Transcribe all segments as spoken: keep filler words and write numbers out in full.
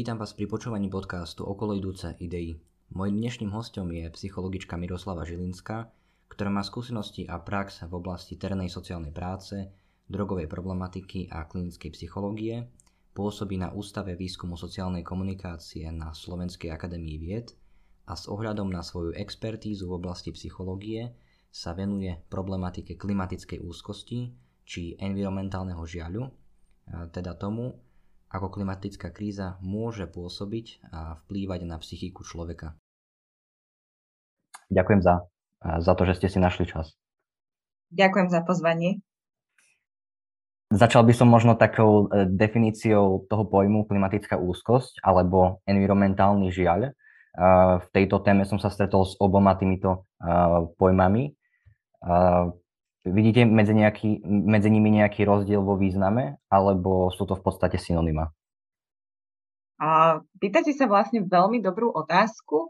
Vítam vás pri počúvaní podcastu Okolo idúce idei. Mojím dnešným hostom je psychologička Miroslava Žilinská, ktorá má skúsenosti a prax v oblasti terénnej sociálnej práce, drogovej problematiky a klinickej psychológie, pôsobí na Ústave výskumu sociálnej komunikácie na Slovenskej akadémii vied a s ohľadom na svoju expertízu v oblasti psychológie sa venuje problematike klimatickej úzkosti či environmentálneho žiaľu, teda tomu, ako klimatická kríza môže pôsobiť a vplývať na psychiku človeka. Ďakujem za, za to, že ste si našli čas. Ďakujem za pozvanie. Začal by som možno takou definíciou toho pojmu klimatická úzkosť alebo environmentálny žiaľ. V tejto téme som sa stretol s oboma týmito pojmami. Vidíte medzi, nejaký, medzi nimi nejaký rozdiel vo význame, alebo sú to v podstate synonymá? Pýtate sa vlastne veľmi dobrú otázku,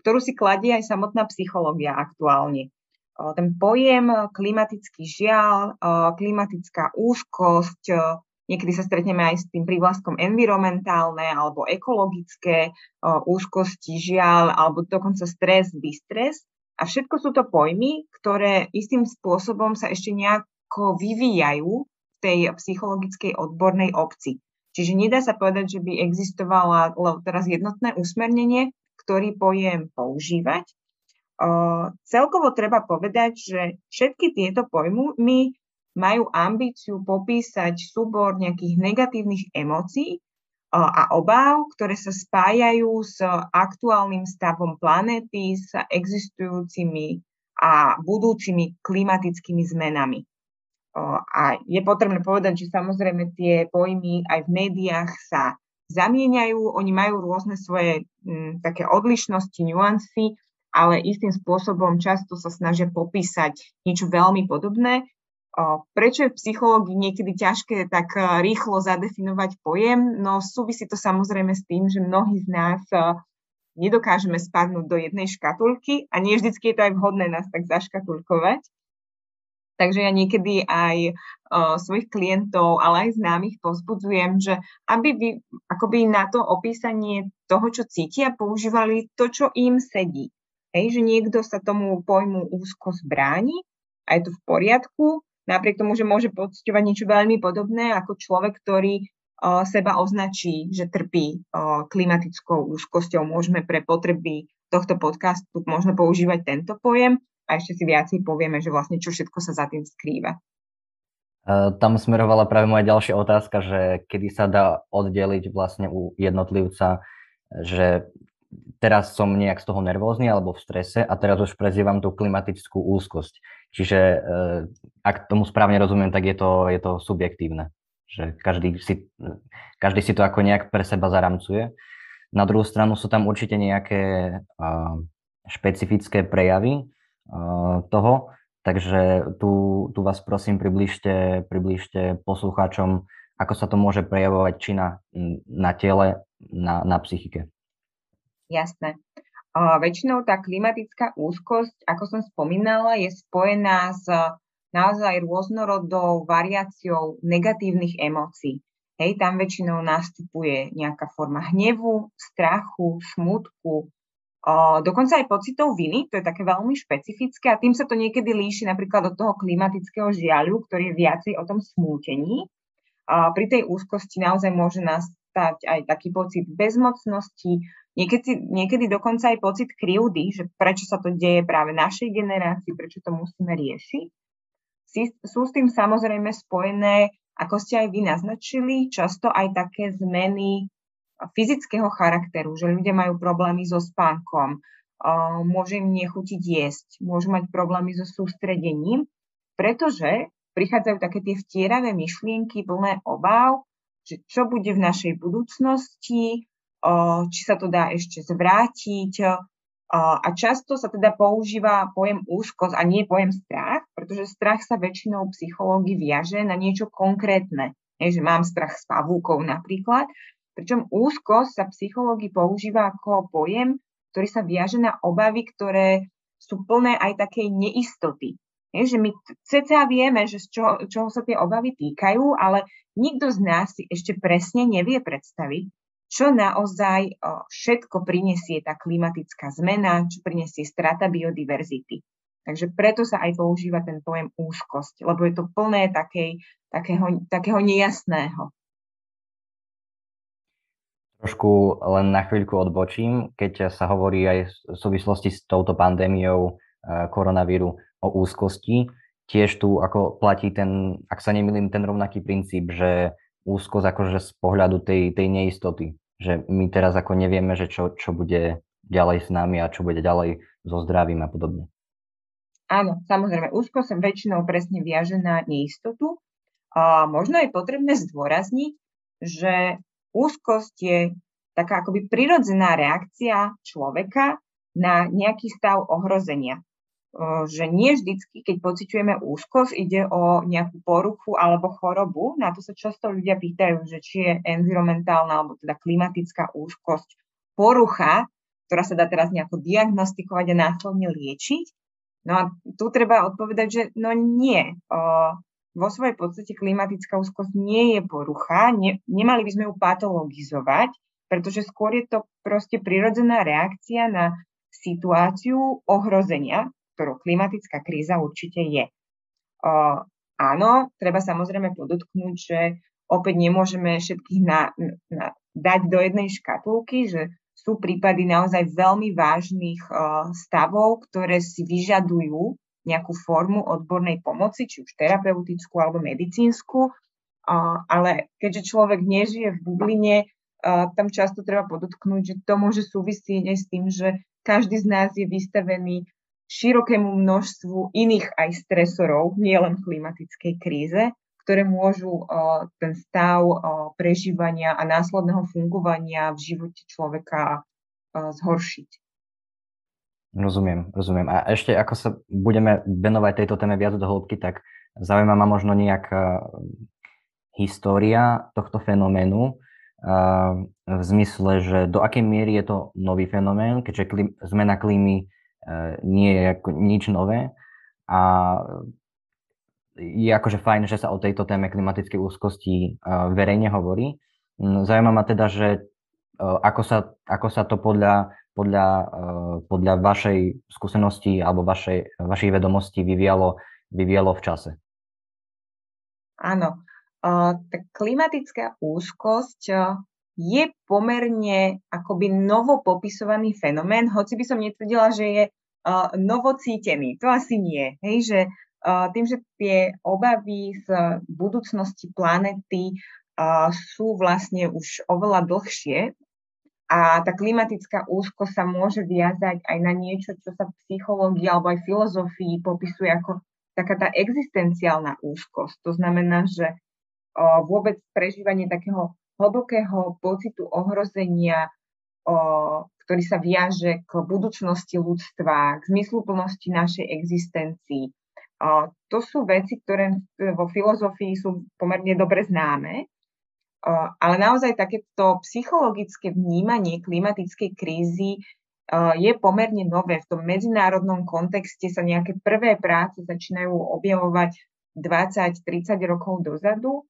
ktorú si kladie aj samotná psychológia aktuálne. Ten pojem klimatický žiaľ, klimatická úzkosť, niekedy sa stretneme aj s tým prívlastkom environmentálne alebo ekologické úzkosti, žiaľ, alebo dokonca stres, distres. A všetko sú to pojmy, ktoré istým spôsobom sa ešte nejako vyvíjajú v tej psychologickej odbornej obci. Čiže nedá sa povedať, že by existovala teraz jednotné usmernenie, ktorý pojem používať. Uh, celkovo treba povedať, že všetky tieto pojmy majú ambíciu popísať súbor nejakých negatívnych emócií a obáv, ktoré sa spájajú s aktuálnym stavom planéty, s existujúcimi a budúcimi klimatickými zmenami. A je potrebné povedať, že samozrejme tie pojmy aj v médiách sa zamieňajú, oni majú rôzne svoje m, také odlišnosti, nuancy, ale istým spôsobom často sa snažia popísať niečo veľmi podobné. Prečo je v psychológii niekedy ťažké tak rýchlo zadefinovať pojem? No súvisí to samozrejme s tým, že mnohí z nás nedokážeme spadnúť do jednej škatulky a nie vždycky je to aj vhodné nás tak zaškatulkovať. Takže ja niekedy aj uh, svojich klientov, ale aj známych povzbudzujem, že aby vy, akoby na to opísanie toho, čo cítia, používali to, čo im sedí. Hej, že niekto sa tomu pojmu úzkosť bráni a je to v poriadku, napriek tomu, že môže pociťovať niečo veľmi podobné ako človek, ktorý uh, seba označí, že trpí uh, klimatickou úzkosťou. Môžeme pre potreby tohto podcastu možno používať tento pojem a ešte si viacej povieme, že vlastne čo všetko sa za tým skrýva. Uh, tam smerovala práve moja ďalšia otázka, že kedy sa dá oddeliť vlastne u jednotlivca, že teraz som nejak z toho nervózny alebo v strese a teraz už prezývam tú klimatickú úzkosť. Čiže ak tomu správne rozumiem, tak je to, je to subjektívne. Že každý si, každý si to ako nejak pre seba zaramcuje. Na druhú stranu sú tam určite nejaké špecifické prejavy toho, takže tu, tu vás prosím približte, približte poslucháčom, ako sa to môže prejavovať či na, na tele, na, na psychike. Jasné. Uh, väčšinou tá klimatická úzkosť, ako som spomínala, je spojená s naozaj rôznorodou variáciou negatívnych emócií. Hej, tam väčšinou nastupuje nejaká forma hnevu, strachu, smútku, uh, dokonca aj pocitov viny, to je také veľmi špecifické a tým sa to niekedy líši napríklad od toho klimatického žiaľu, ktorý je viacej o tom smútení. Uh, pri tej úzkosti naozaj môže nastať aj taký pocit bezmocnosti, Niekedy, niekedy dokonca aj pocit krivdy, že prečo sa to deje práve našej generácii, prečo to musíme riešiť. Sú s tým samozrejme spojené, ako ste aj vy naznačili, často aj také zmeny fyzického charakteru, že ľudia majú problémy so spánkom, môže im nechutiť jesť, môžu mať problémy so sústredením, pretože prichádzajú také tie vtieravé myšlienky plné obáv, že čo bude v našej budúcnosti, či sa to dá ešte zvrátiť. A často sa teda používa pojem úzkosť a nie pojem strach, pretože strach sa väčšinou psychológi viaže na niečo konkrétne. Je, že mám strach z pavúkov napríklad. Pričom úzkosť sa psychológi používa ako pojem, ktorý sa viaže na obavy, ktoré sú plné aj takej neistoty. Je, že my cca vieme, že z čoho, čoho sa tie obavy týkajú, ale nikto z nás si ešte presne nevie predstaviť, čo naozaj všetko prinesie tá klimatická zmena, čo prinesie strata biodiverzity. Takže preto sa aj používa ten pojem úzkosť, lebo je to plné takej, takého, takého nejasného. Trošku len na chvíľku odbočím, keď sa hovorí aj v súvislosti s touto pandémiou koronavíru o úzkosti. Tiež tu ako platí ten, ak sa nemýlim, ten rovnaký princíp, že úzkosť akože z pohľadu tej, tej neistoty. Že my teraz ako nevieme, že čo, čo bude ďalej s nami a čo bude ďalej so zdravím a podobne. Áno, samozrejme, úzkosť sa väčšinou presne viaže na neistotu. A možno je potrebné zdôrazniť, že úzkosť je taká akoby prirodzená reakcia človeka na nejaký stav ohrozenia. Že nie vždycky, keď pociťujeme úzkosť, ide o nejakú poruchu alebo chorobu. Na to sa často ľudia pýtajú, že či je environmentálna alebo teda klimatická úzkosť porucha, ktorá sa dá teraz nejako diagnostikovať a následne liečiť. No a tu treba odpovedať, že no nie. Vo svojej podstate klimatická úzkosť nie je porucha, ne, nemali by sme ju patologizovať, pretože skôr je to proste prirodzená reakcia na situáciu ohrozenia, ktorou klimatická kríza určite je. O, áno, treba samozrejme podotknúť, že opäť nemôžeme všetkých na, na, dať do jednej škatulky, že sú prípady naozaj veľmi vážnych o, stavov, ktoré si vyžadujú nejakú formu odbornej pomoci, či už terapeutickú alebo medicínsku, o, ale keďže človek nežije v bubline, o, tam často treba podotknúť, že to môže súvisieť aj s tým, že každý z nás je vystavený širokému množstvu iných aj stresorov, nielen klimatickej kríze, ktoré môžu uh, ten stav uh, prežívania a následného fungovania v živote človeka uh, zhoršiť. Rozumiem, rozumiem. A ešte ako sa budeme venovať tejto téme viac do hĺbky, tak zaujíma ma možno nejaká história tohto fenoménu, uh, v zmysle, že do akej miery je to nový fenomén, keďže klí- zmena klímy nie je ako nič nové a je akože fajn, že sa o tejto téme klimatickej úzkosti verejne hovorí. Zaujíma ma teda, že ako sa, ako sa to podľa, podľa, podľa vašej skúsenosti alebo vašej, vašich vedomostí vyvíjalo, vyvíjalo v čase. Áno, tak klimatická úzkosť je pomerne akoby novopopisovaný fenomén, hoci by som netvrdila, že je uh, novocítený. To asi nie. Hej, že uh, tým, že tie obavy z uh, budúcnosti planéty uh, sú vlastne už oveľa dlhšie a tá klimatická úzkosť sa môže viazať aj na niečo, čo sa v psychológii alebo aj filozofii popisuje ako taká tá existenciálna úzkosť. To znamená, že uh, vôbec prežívanie takého hlbokého pocitu ohrozenia, o, ktorý sa viaže k budúcnosti ľudstva, k zmysluplnosti našej existencii. O, to sú veci, ktoré vo filozofii sú pomerne dobre známe, o, ale naozaj takéto psychologické vnímanie klimatickej krízy o, je pomerne nové. V tom medzinárodnom kontexte sa nejaké prvé práce začínajú objavovať dvadsať tridsať rokov dozadu.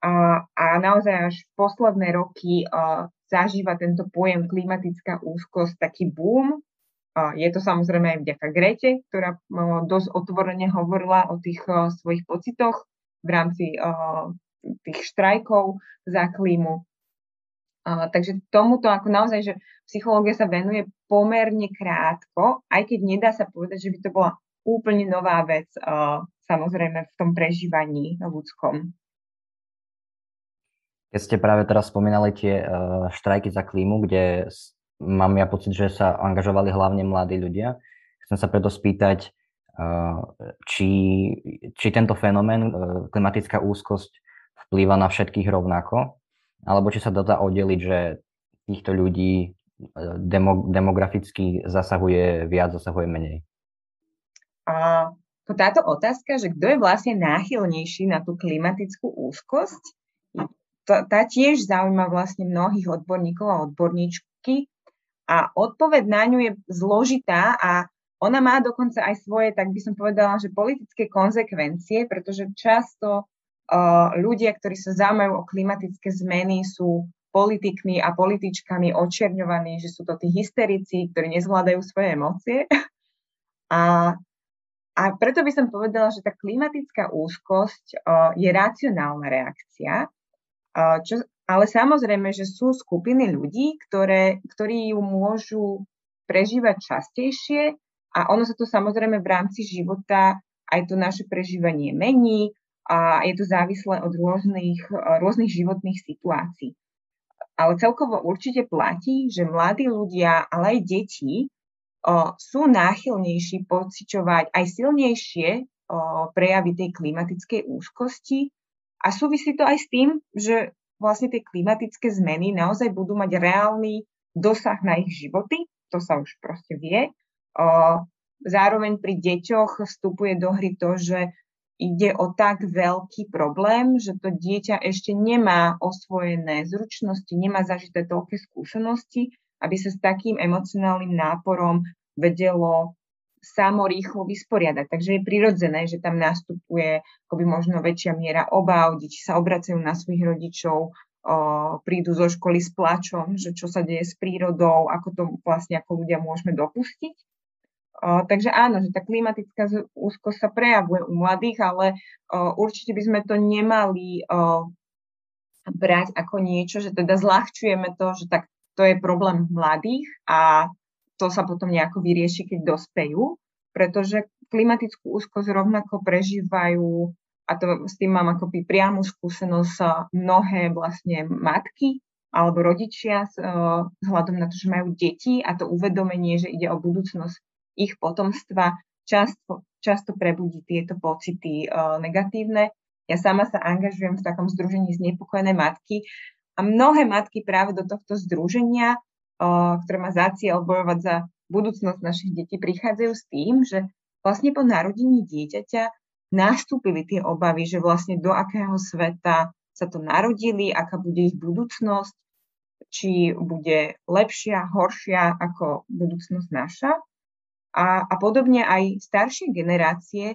A, a naozaj až posledné roky a, zažíva tento pojem klimatická úzkosť taký boom. A je to samozrejme aj vďaka Grete, ktorá a, dosť otvorene hovorila o tých a, svojich pocitoch v rámci a, tých štrajkov za klímu. A, takže tomuto ako naozaj, že psychológia sa venuje pomerne krátko, aj keď nedá sa povedať, že by to bola úplne nová vec, a, samozrejme v tom prežívaní ľudskom. Keď ste práve teraz spomínali tie uh, štrajky za klímu, kde s, mám ja pocit, že sa angažovali hlavne mladí ľudia, chcem sa preto spýtať, uh, či, či tento fenomén, uh, klimatická úzkosť vplýva na všetkých rovnako, alebo či sa dá oddeliť, že týchto ľudí uh, demo, demograficky zasahuje viac, zasahuje menej. A táto otázka, že kto je vlastne náchylnejší na tú klimatickú úzkosť, tá tiež zaujíma vlastne mnohých odborníkov a odborníčky a odpoveď na ňu je zložitá a ona má dokonca aj svoje, tak by som povedala, že politické konzekvencie, pretože často uh, ľudia, ktorí sa zaujímajú o klimatické zmeny, sú politikmi a političkami očierňovaní, že sú to tí hysterici, ktorí nezvládajú svoje emócie. A, a preto by som povedala, že tá klimatická úzkosť uh, je racionálna reakcia, uh, čo, ale samozrejme, že sú skupiny ľudí, ktoré, ktorí ju môžu prežívať častejšie a ono sa to samozrejme v rámci života aj to naše prežívanie mení a je to závislé od rôznych, rôznych životných situácií. Ale celkovo určite platí, že mladí ľudia, ale aj deti o, sú náchylnejší pociťovať aj silnejšie o, prejavy tej klimatickej úzkosti a súvisí to aj s tým, že vlastne tie klimatické zmeny naozaj budú mať reálny dosah na ich životy, to sa už proste vie. O, zároveň pri deťoch vstupuje do hry to, že ide o tak veľký problém, že to dieťa ešte nemá osvojené zručnosti, nemá zažité toľké skúsenosti, aby sa s takým emocionálnym náporom vedelo samo rýchlo vysporiadať. Takže je prirodzené, že tam nastupuje akoby možno väčšia miera obáv, deti sa obracajú na svojich rodičov, o, prídu zo školy s plačom, že čo sa deje s prírodou, ako to vlastne ako ľudia môžeme dopustiť. O, takže áno, že tá klimatická úzkosť sa prejavuje u mladých, ale o, určite by sme to nemali o, brať ako niečo, že teda zľahčujeme to, že tak to je problém mladých a to sa potom nejako vyrieši, keď dospejú, pretože klimatickú úzkosť rovnako prežívajú, a to s tým mám akoby priamu skúsenosť, mnohé vlastne matky alebo rodičia s o, hľadom na to, že majú deti a to uvedomenie, že ide o budúcnosť ich potomstva často, často prebudí tieto pocity e, negatívne. Ja sama sa angažujem v takom združení Znepokojené matky a mnohé matky práve do tohto združenia, e, ktoré má za cieľ bojovať za budúcnosť našich detí, prichádzajú s tým, že vlastne po narodení dieťaťa nastúpili tie obavy, že vlastne do akého sveta sa to narodili, aká bude ich budúcnosť, či bude lepšia, horšia ako budúcnosť naša. A, a podobne aj staršie generácie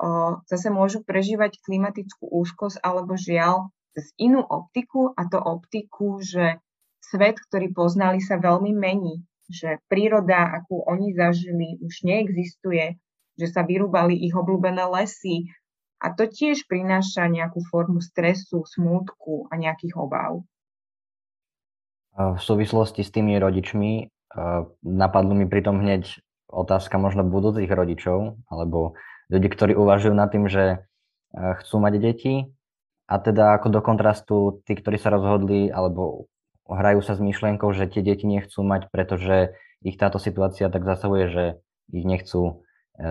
o, zase môžu prežívať klimatickú úzkosť alebo žiaľ cez inú optiku a to optiku, že svet, ktorý poznali, sa veľmi mení, že príroda, akú oni zažili, už neexistuje, že sa vyrúbali ich obľúbené lesy a to tiež prináša nejakú formu stresu, smútku a nejakých obáv. V súvislosti s tými rodičmi napadlo mi pritom hneď otázka možno budúcich rodičov alebo ľudí, ktorí uvažujú nad tým, že chcú mať deti a teda ako do kontrastu tí, ktorí sa rozhodli alebo hrajú sa s myšlienkou, že tie deti nechcú mať, pretože ich táto situácia tak zasahuje, že ich nechcú e,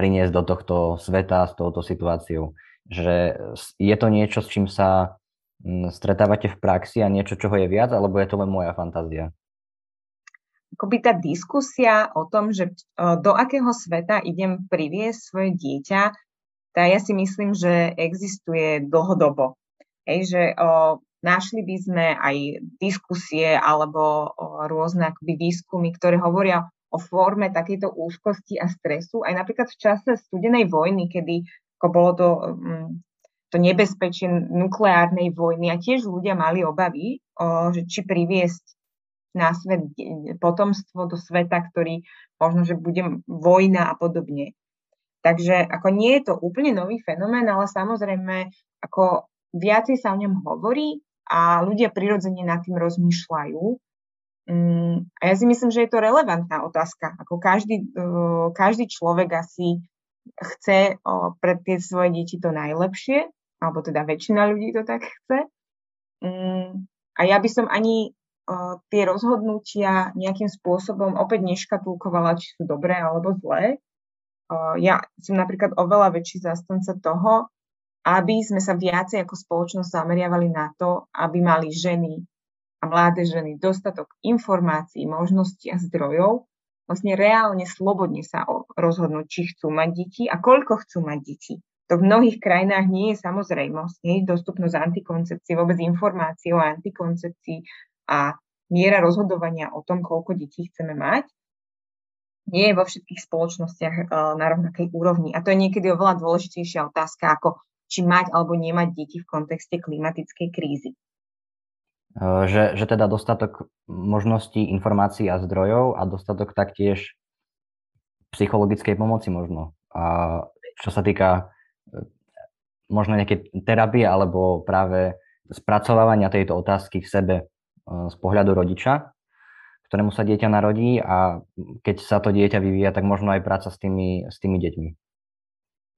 priniesť do tohto sveta s touto situáciou. Že je to niečo, s čím sa m, stretávate v praxi a niečo, čoho je viac, alebo je to len moja fantázia? Akoby tá diskusia o tom, že do akého sveta idem priviesť svoje dieťa, tá ja si myslím, že existuje dlhodobo. Hej, že o, našli by sme aj diskusie alebo o, rôzne akoby výskumy, ktoré hovoria o forme takejto úzkosti a stresu. Aj napríklad v čase studenej vojny, kedy ako bolo to, to nebezpečie nukleárnej vojny a tiež ľudia mali obavy, o, že či priviesť na svet, potomstvo do sveta, ktorý možno, že bude vojna a podobne. Takže ako nie je to úplne nový fenomén, ale samozrejme ako viacej sa o ňom hovorí a ľudia prirodzene nad tým rozmýšľajú. A ja si myslím, že je to relevantná otázka. Ako každý, každý človek asi chce pre tie svoje deti to najlepšie, alebo teda väčšina ľudí to tak chce. A ja by som ani tie rozhodnutia nejakým spôsobom opäť neškatulkovala, či sú dobré alebo zlé. Ja som napríklad oveľa väčší zástanca toho, aby sme sa viacej ako spoločnosť zameriavali na to, aby mali ženy a mladé ženy dostatok informácií, možností a zdrojov, vlastne reálne slobodne sa rozhodnúť, či chcú mať deti a koľko chcú mať deti. To v mnohých krajinách nie je samozrejmosť, nie je dostupnosť antikoncepcie, vôbec informácií o antikoncepcii, a miera rozhodovania o tom, koľko detí chceme mať, nie je vo všetkých spoločnostiach e, na rovnakej úrovni. A to je niekedy oveľa dôležitejšia otázka, ako či mať alebo nemať deti v kontexte klimatickej krízy. Že, že teda dostatok možností, informácií a zdrojov a dostatok taktiež psychologickej pomoci možno. A čo sa týka možno nejakej terapie alebo práve spracovávania tejto otázky v sebe z pohľadu rodiča, ktorému sa dieťa narodí, a keď sa to dieťa vyvíja, tak možno aj práca s tými, s tými deťmi.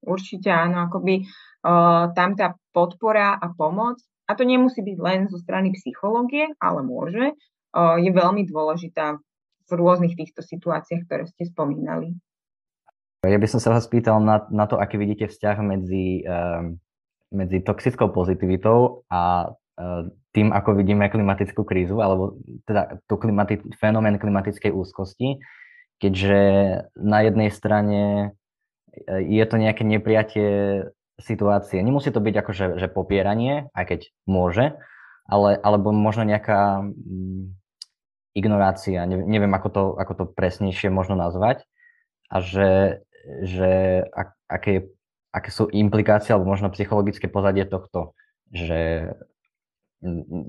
Určite áno, akoby uh, tam tá podpora a pomoc, a to nemusí byť len zo strany psychológie, ale môže, je veľmi dôležitá v rôznych týchto situáciách, ktoré ste spomínali. Ja by som sa vás pýtal na, na to, aký vidíte vzťah medzi, medzi toxickou pozitivitou a tým, ako vidíme klimatickú krízu, alebo teda tú klimati- fenomén klimatickej úzkosti, keďže na jednej strane je to nejaké nepriatie situácie. Nemusí to byť akože že popieranie, aj keď môže, ale, alebo možno nejaká ignorácia, neviem ako to, ako to presnejšie možno nazvať, a že, že ak, aké, aké sú implikácie alebo možno psychologické pozadie tohto, že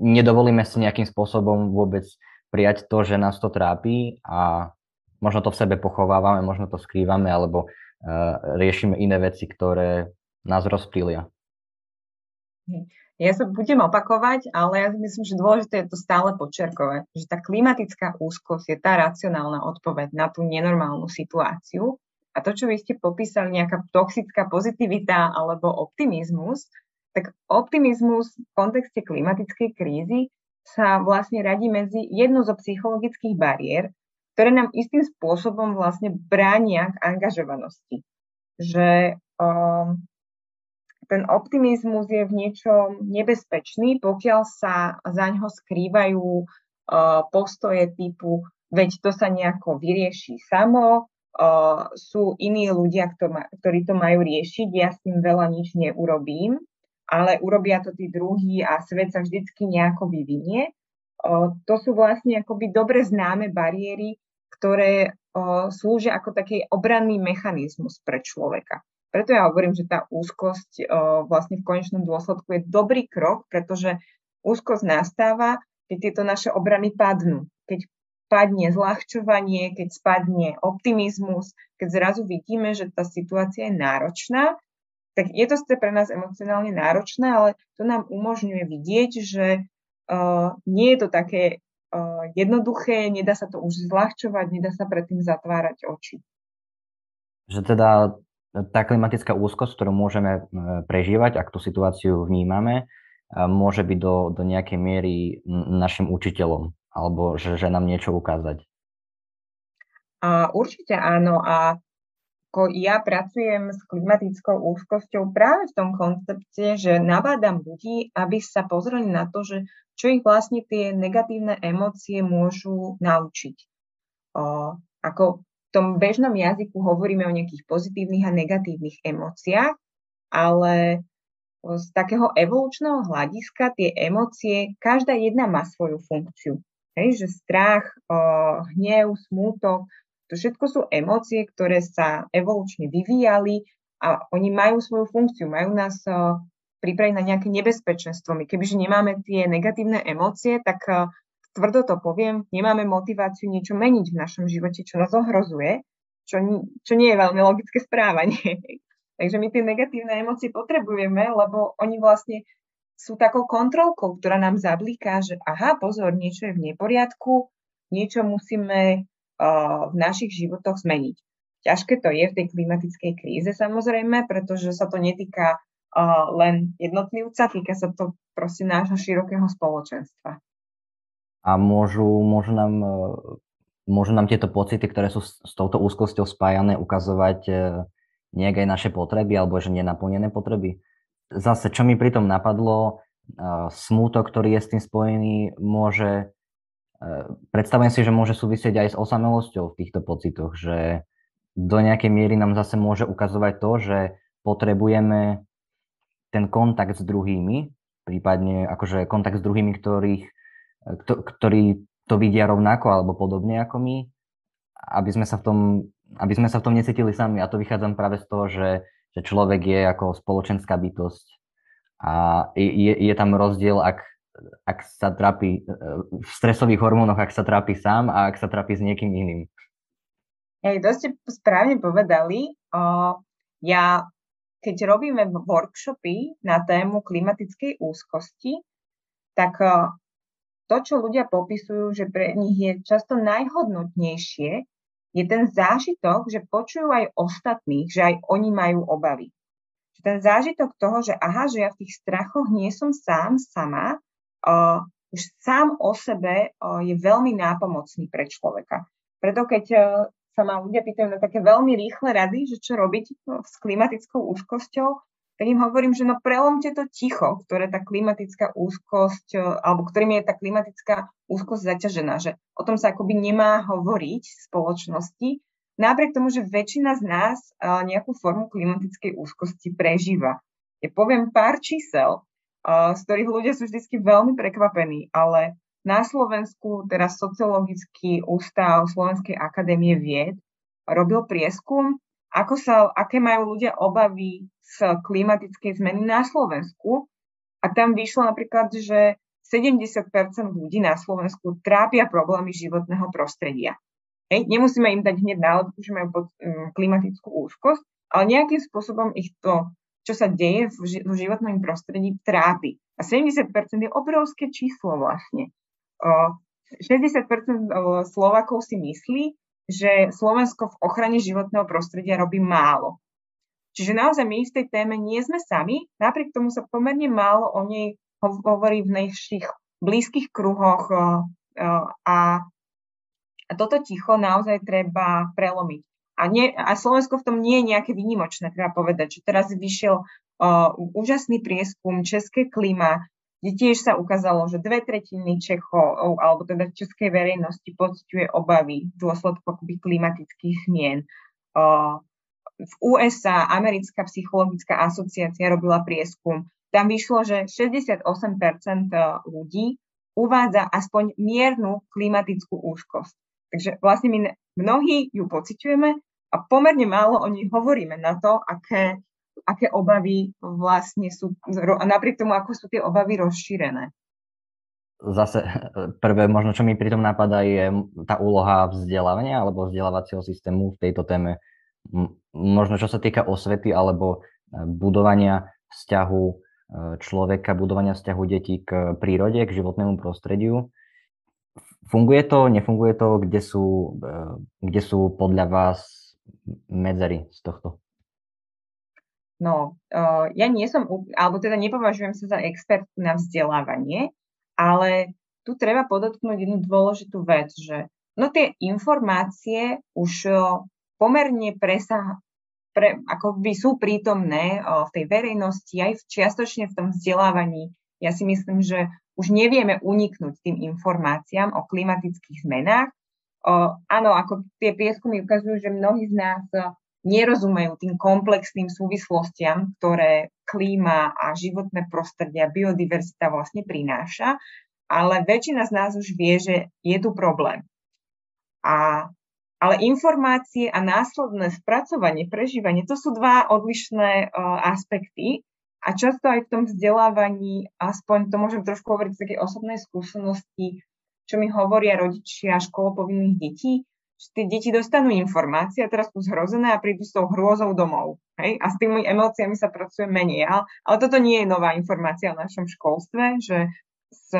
nedovolíme si nejakým spôsobom vôbec prijať to, že nás to trápi a možno to v sebe pochovávame, možno to skrývame alebo uh, riešime iné veci, ktoré nás rozptýlia. Ja sa budem opakovať, ale ja myslím, že dôležité je to stále podčiarkovať, že tá klimatická úzkosť je tá racionálna odpoveď na tú nenormálnu situáciu, a to, čo vy ste popísali, nejaká toxická pozitivita alebo optimizmus, tak optimizmus v kontexte klimatickej krízy sa vlastne radí medzi jednu zo psychologických bariér, ktoré nám istým spôsobom vlastne bránia k angažovanosti. Že um, ten optimizmus je v niečom nebezpečný, pokiaľ sa zaňho skrývajú uh, postoje typu veď to sa nejako vyrieši samo, uh, sú iní ľudia, ktorí to majú riešiť, ja s tým veľa nič neurobím, ale urobia to tí druhí a svet sa vždycky nejako vyvinie. Uh, to sú vlastne akoby dobre známe bariéry, ktoré uh, slúžia ako taký obranný mechanizmus pre človeka. Preto ja hovorím, že tá úzkosť uh, vlastne v konečnom dôsledku je dobrý krok, pretože úzkosť nastáva, keď tieto naše obrany padnú. Keď padne zľahčovanie, keď spadne optimizmus, keď zrazu vidíme, že tá situácia je náročná, tak je to ste pre nás emocionálne náročné, ale to nám umožňuje vidieť, že uh, nie je to také uh, jednoduché, nedá sa to už zľahčovať, nedá sa predtým zatvárať oči. Že teda tá klimatická úzkosť, ktorú môžeme prežívať, ak tú situáciu vnímame, môže byť do, do nejakej miery našim učiteľom, alebo že, že nám niečo ukázať. A určite áno. A ako ja pracujem s klimatickou úzkosťou práve v tom koncepte, že nabádam ľudí, aby sa pozreli na to, že čo ich vlastne tie negatívne emócie môžu naučiť. O, ako v tom bežnom jazyku hovoríme o nejakých pozitívnych a negatívnych emóciách, ale z takého evolučného hľadiska tie emócie, každá jedna má svoju funkciu. Hej, že strach, hnev, smútok, to všetko sú emócie, ktoré sa evolučne vyvíjali a oni majú svoju funkciu, majú nás pripraviť na nejaké nebezpečenstvo. My kebyže nemáme tie negatívne emócie, tak tvrdo to poviem, nemáme motiváciu niečo meniť v našom živote, čo nás ohrozuje, čo, čo nie je veľmi logické správanie. Takže my tie negatívne emócie potrebujeme, lebo oni vlastne sú takou kontrolkou, ktorá nám zabliká, že aha, pozor, niečo je v neporiadku, niečo musíme uh, v našich životoch zmeniť. Ťažké to je v tej klimatickej kríze samozrejme, pretože sa to netýka uh, len jednotlivca, týka sa to proste nášho širokého spoločenstva. A môžu, môžu, nám, môžu nám tieto pocity, ktoré sú s, s touto úzkosťou spájané, ukazovať nejak aj naše potreby alebo že nenaplnené potreby. Zase, čo mi pritom napadlo, smútok, ktorý je s tým spojený, môže, predstavujem si, že môže súvisieť aj s osamelosťou v týchto pocitoch, že do nejakej miery nám zase môže ukazovať to, že potrebujeme ten kontakt s druhými, prípadne akože kontakt s druhými, ktorých ktorí to vidia rovnako alebo podobne ako my, aby sme sa v tom, aby sme sa v tom necítili sami. A to vychádzam práve z toho, že, že človek je ako spoločenská bytosť a je, je tam rozdiel, ak ak sa trápi v stresových hormónoch, ak sa trápi sám a ak sa trápi s niekým iným. Jak to ste správne povedali, ja keď robíme workshopy na tému klimatickej úzkosti, tak to, čo ľudia popisujú, že pre nich je často najhodnotnejšie, je ten zážitok, že počujú aj ostatných, že aj oni majú obavy. Ten zážitok toho, že aha, že ja v tých strachoch nie som sám, sama, uh, už sám o sebe uh, je veľmi nápomocný pre človeka. Preto keď uh, sa ma ľudia pýtajú na také veľmi rýchle rady, že čo robiť no, s klimatickou úzkosťou, tak im hovorím, že no prelomte to ticho, ktoré tá klimatická úzkosť, alebo ktorým je tá klimatická úzkosť zaťažená, že o tom sa akoby nemá hovoriť v spoločnosti, napriek tomu, že väčšina z nás nejakú formu klimatickej úzkosti prežíva. Ja poviem pár čísel, z ktorých ľudia sú vždy veľmi prekvapení, ale na Slovensku teraz sociologický ústav Slovenskej akadémie vied robil prieskum, ako sa, aké majú ľudia obavy z klimatickej zmeny na Slovensku. A tam vyšlo napríklad, že sedemdesiat percent ľudí na Slovensku trápia problémy životného prostredia. Hej, nemusíme im dať hneď nálepku, že majú pod, um, klimatickú úzkosť, ale nejakým spôsobom ich to, čo sa deje v, ži- v životnom prostredí, trápi. A sedemdesiat percent je obrovské číslo vlastne. O, šesťdesiat percent Slovákov si myslí, že Slovensko v ochrane životného prostredia robí málo. Čiže naozaj my v tej téme nie sme sami, napriek tomu sa pomerne málo o nej hovorí v našich blízkych kruhoch o, o, a A toto ticho naozaj treba prelomiť. A, nie, a Slovensko v tom nie je nejaké výnimočné, treba povedať, že teraz vyšiel uh, úžasný prieskum České klíma, kde tiež sa ukázalo, že dve tretiny Čechov, alebo teda českej verejnosti pociťuje obavy v dôsledku akoby klimatických zmien. Uh, v U S A Americká psychologická asociácia robila prieskum. Tam vyšlo, že šesťdesiatosem percent ľudí uvádza aspoň miernu klimatickú úzkosť. Takže vlastne my mnohí ju pociťujeme a pomerne málo o nich hovoríme na to, aké, aké obavy vlastne sú, a napriek tomu, ako sú tie obavy rozšírené. Zase prvé možno, čo mi pritom napadá, je tá úloha vzdelávania alebo vzdelávacieho systému v tejto téme. Možno čo sa týka osvety alebo budovania vzťahu človeka, budovania vzťahu detí k prírode, k životnému prostrediu. Funguje to, nefunguje to? Kde sú, kde sú podľa vás medzery z tohto? No, ja nie som, alebo teda nepovažujem sa za expert na vzdelávanie, ale tu treba podotknúť jednu dôležitú vec, že no tie informácie už pomerne presah, pre, ako by sú prítomné v tej verejnosti, aj v, čiastočne v tom vzdelávaní. Ja si myslím, že už nevieme uniknúť tým informáciám o klimatických zmenách. O, áno, ako tie prieskumy ukazujú, že mnohí z nás nerozumejú tým komplexným súvislostiam, ktoré klíma a životné prostredie a biodiverzita vlastne prináša, ale väčšina z nás už vie, že je tu problém. A, ale informácie a následné spracovanie, prežívanie, to sú dva odlišné uh, aspekty. A často aj v tom vzdelávaní, aspoň to môžem trošku hovoriť z takej osobnej skúsenosti, čo mi hovoria rodičia školopovinných detí, že tie deti dostanú informácie a teraz sú zhrozené a prídu s tou hrôzou domov. Hej? A s tými emóciami sa pracuje menej. Ale, ale toto nie je nová informácia o našom školstve, že s,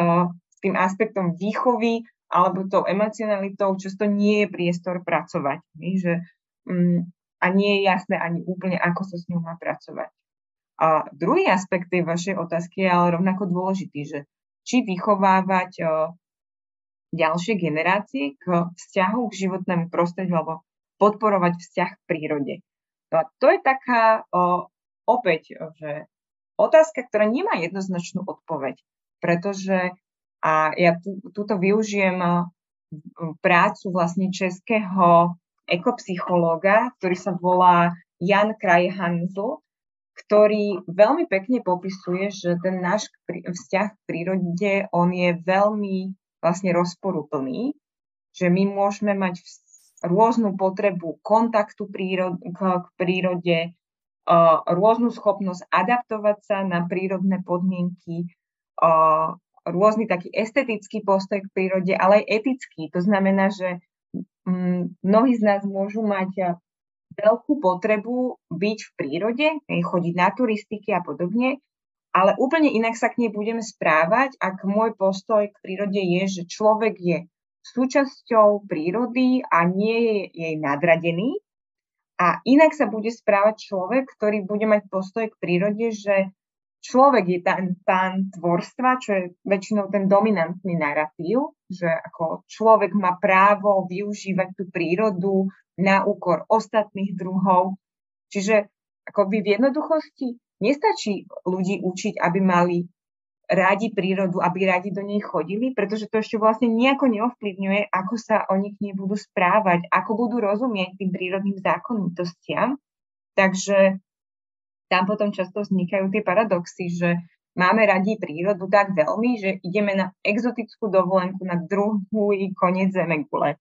s tým aspektom výchovy alebo tou emocionalitou často nie je priestor pracovať. Hej? Že, mm, a nie je jasné ani úplne, ako sa s ňou má pracovať. A druhý aspekt tej vašej otázky je ale rovnako dôležitý, že či vychovávať o, ďalšie generácie k vzťahu k životnému prostrediu alebo podporovať vzťah k prírode. No a to je taká o, opäť, že otázka, ktorá nemá jednoznačnú odpoveď, pretože a ja tu, tuto využijem prácu vlastne českého ekopsychológa, ktorý sa volá Jan Krajhansl, ktorý veľmi pekne popisuje, že ten náš vzťah k prírode, on je veľmi vlastne rozporuplný, že my môžeme mať rôznu potrebu kontaktu prírod- k prírode, rôznu schopnosť adaptovať sa na prírodné podmienky, rôzny taký estetický postoj k prírode, ale aj etický. To znamená, že mnohí z nás môžu mať veľkú potrebu byť v prírode, chodiť na turistiky a podobne, ale úplne inak sa k nej budeme správať, ak môj postoj k prírode je, že človek je súčasťou prírody a nie je jej nadradený. A inak sa bude správať človek, ktorý bude mať postoj k prírode, že človek je tam pán tvorstva, čo je väčšinou ten dominantný narratív, že ako človek má právo využívať tú prírodu na úkor ostatných druhov. Čiže ako by v jednoduchosti nestačí ľudí učiť, aby mali rádi prírodu, aby rádi do nej chodili, pretože to ešte vlastne nejako neovplyvňuje, ako sa oni k nej budú správať, ako budú rozumieť tým prírodným zákonitostiam. Takže tam potom často vznikajú tie paradoxy, že máme radi prírodu tak veľmi, že ideme na exotickú dovolenku na druhý koniec zemegule.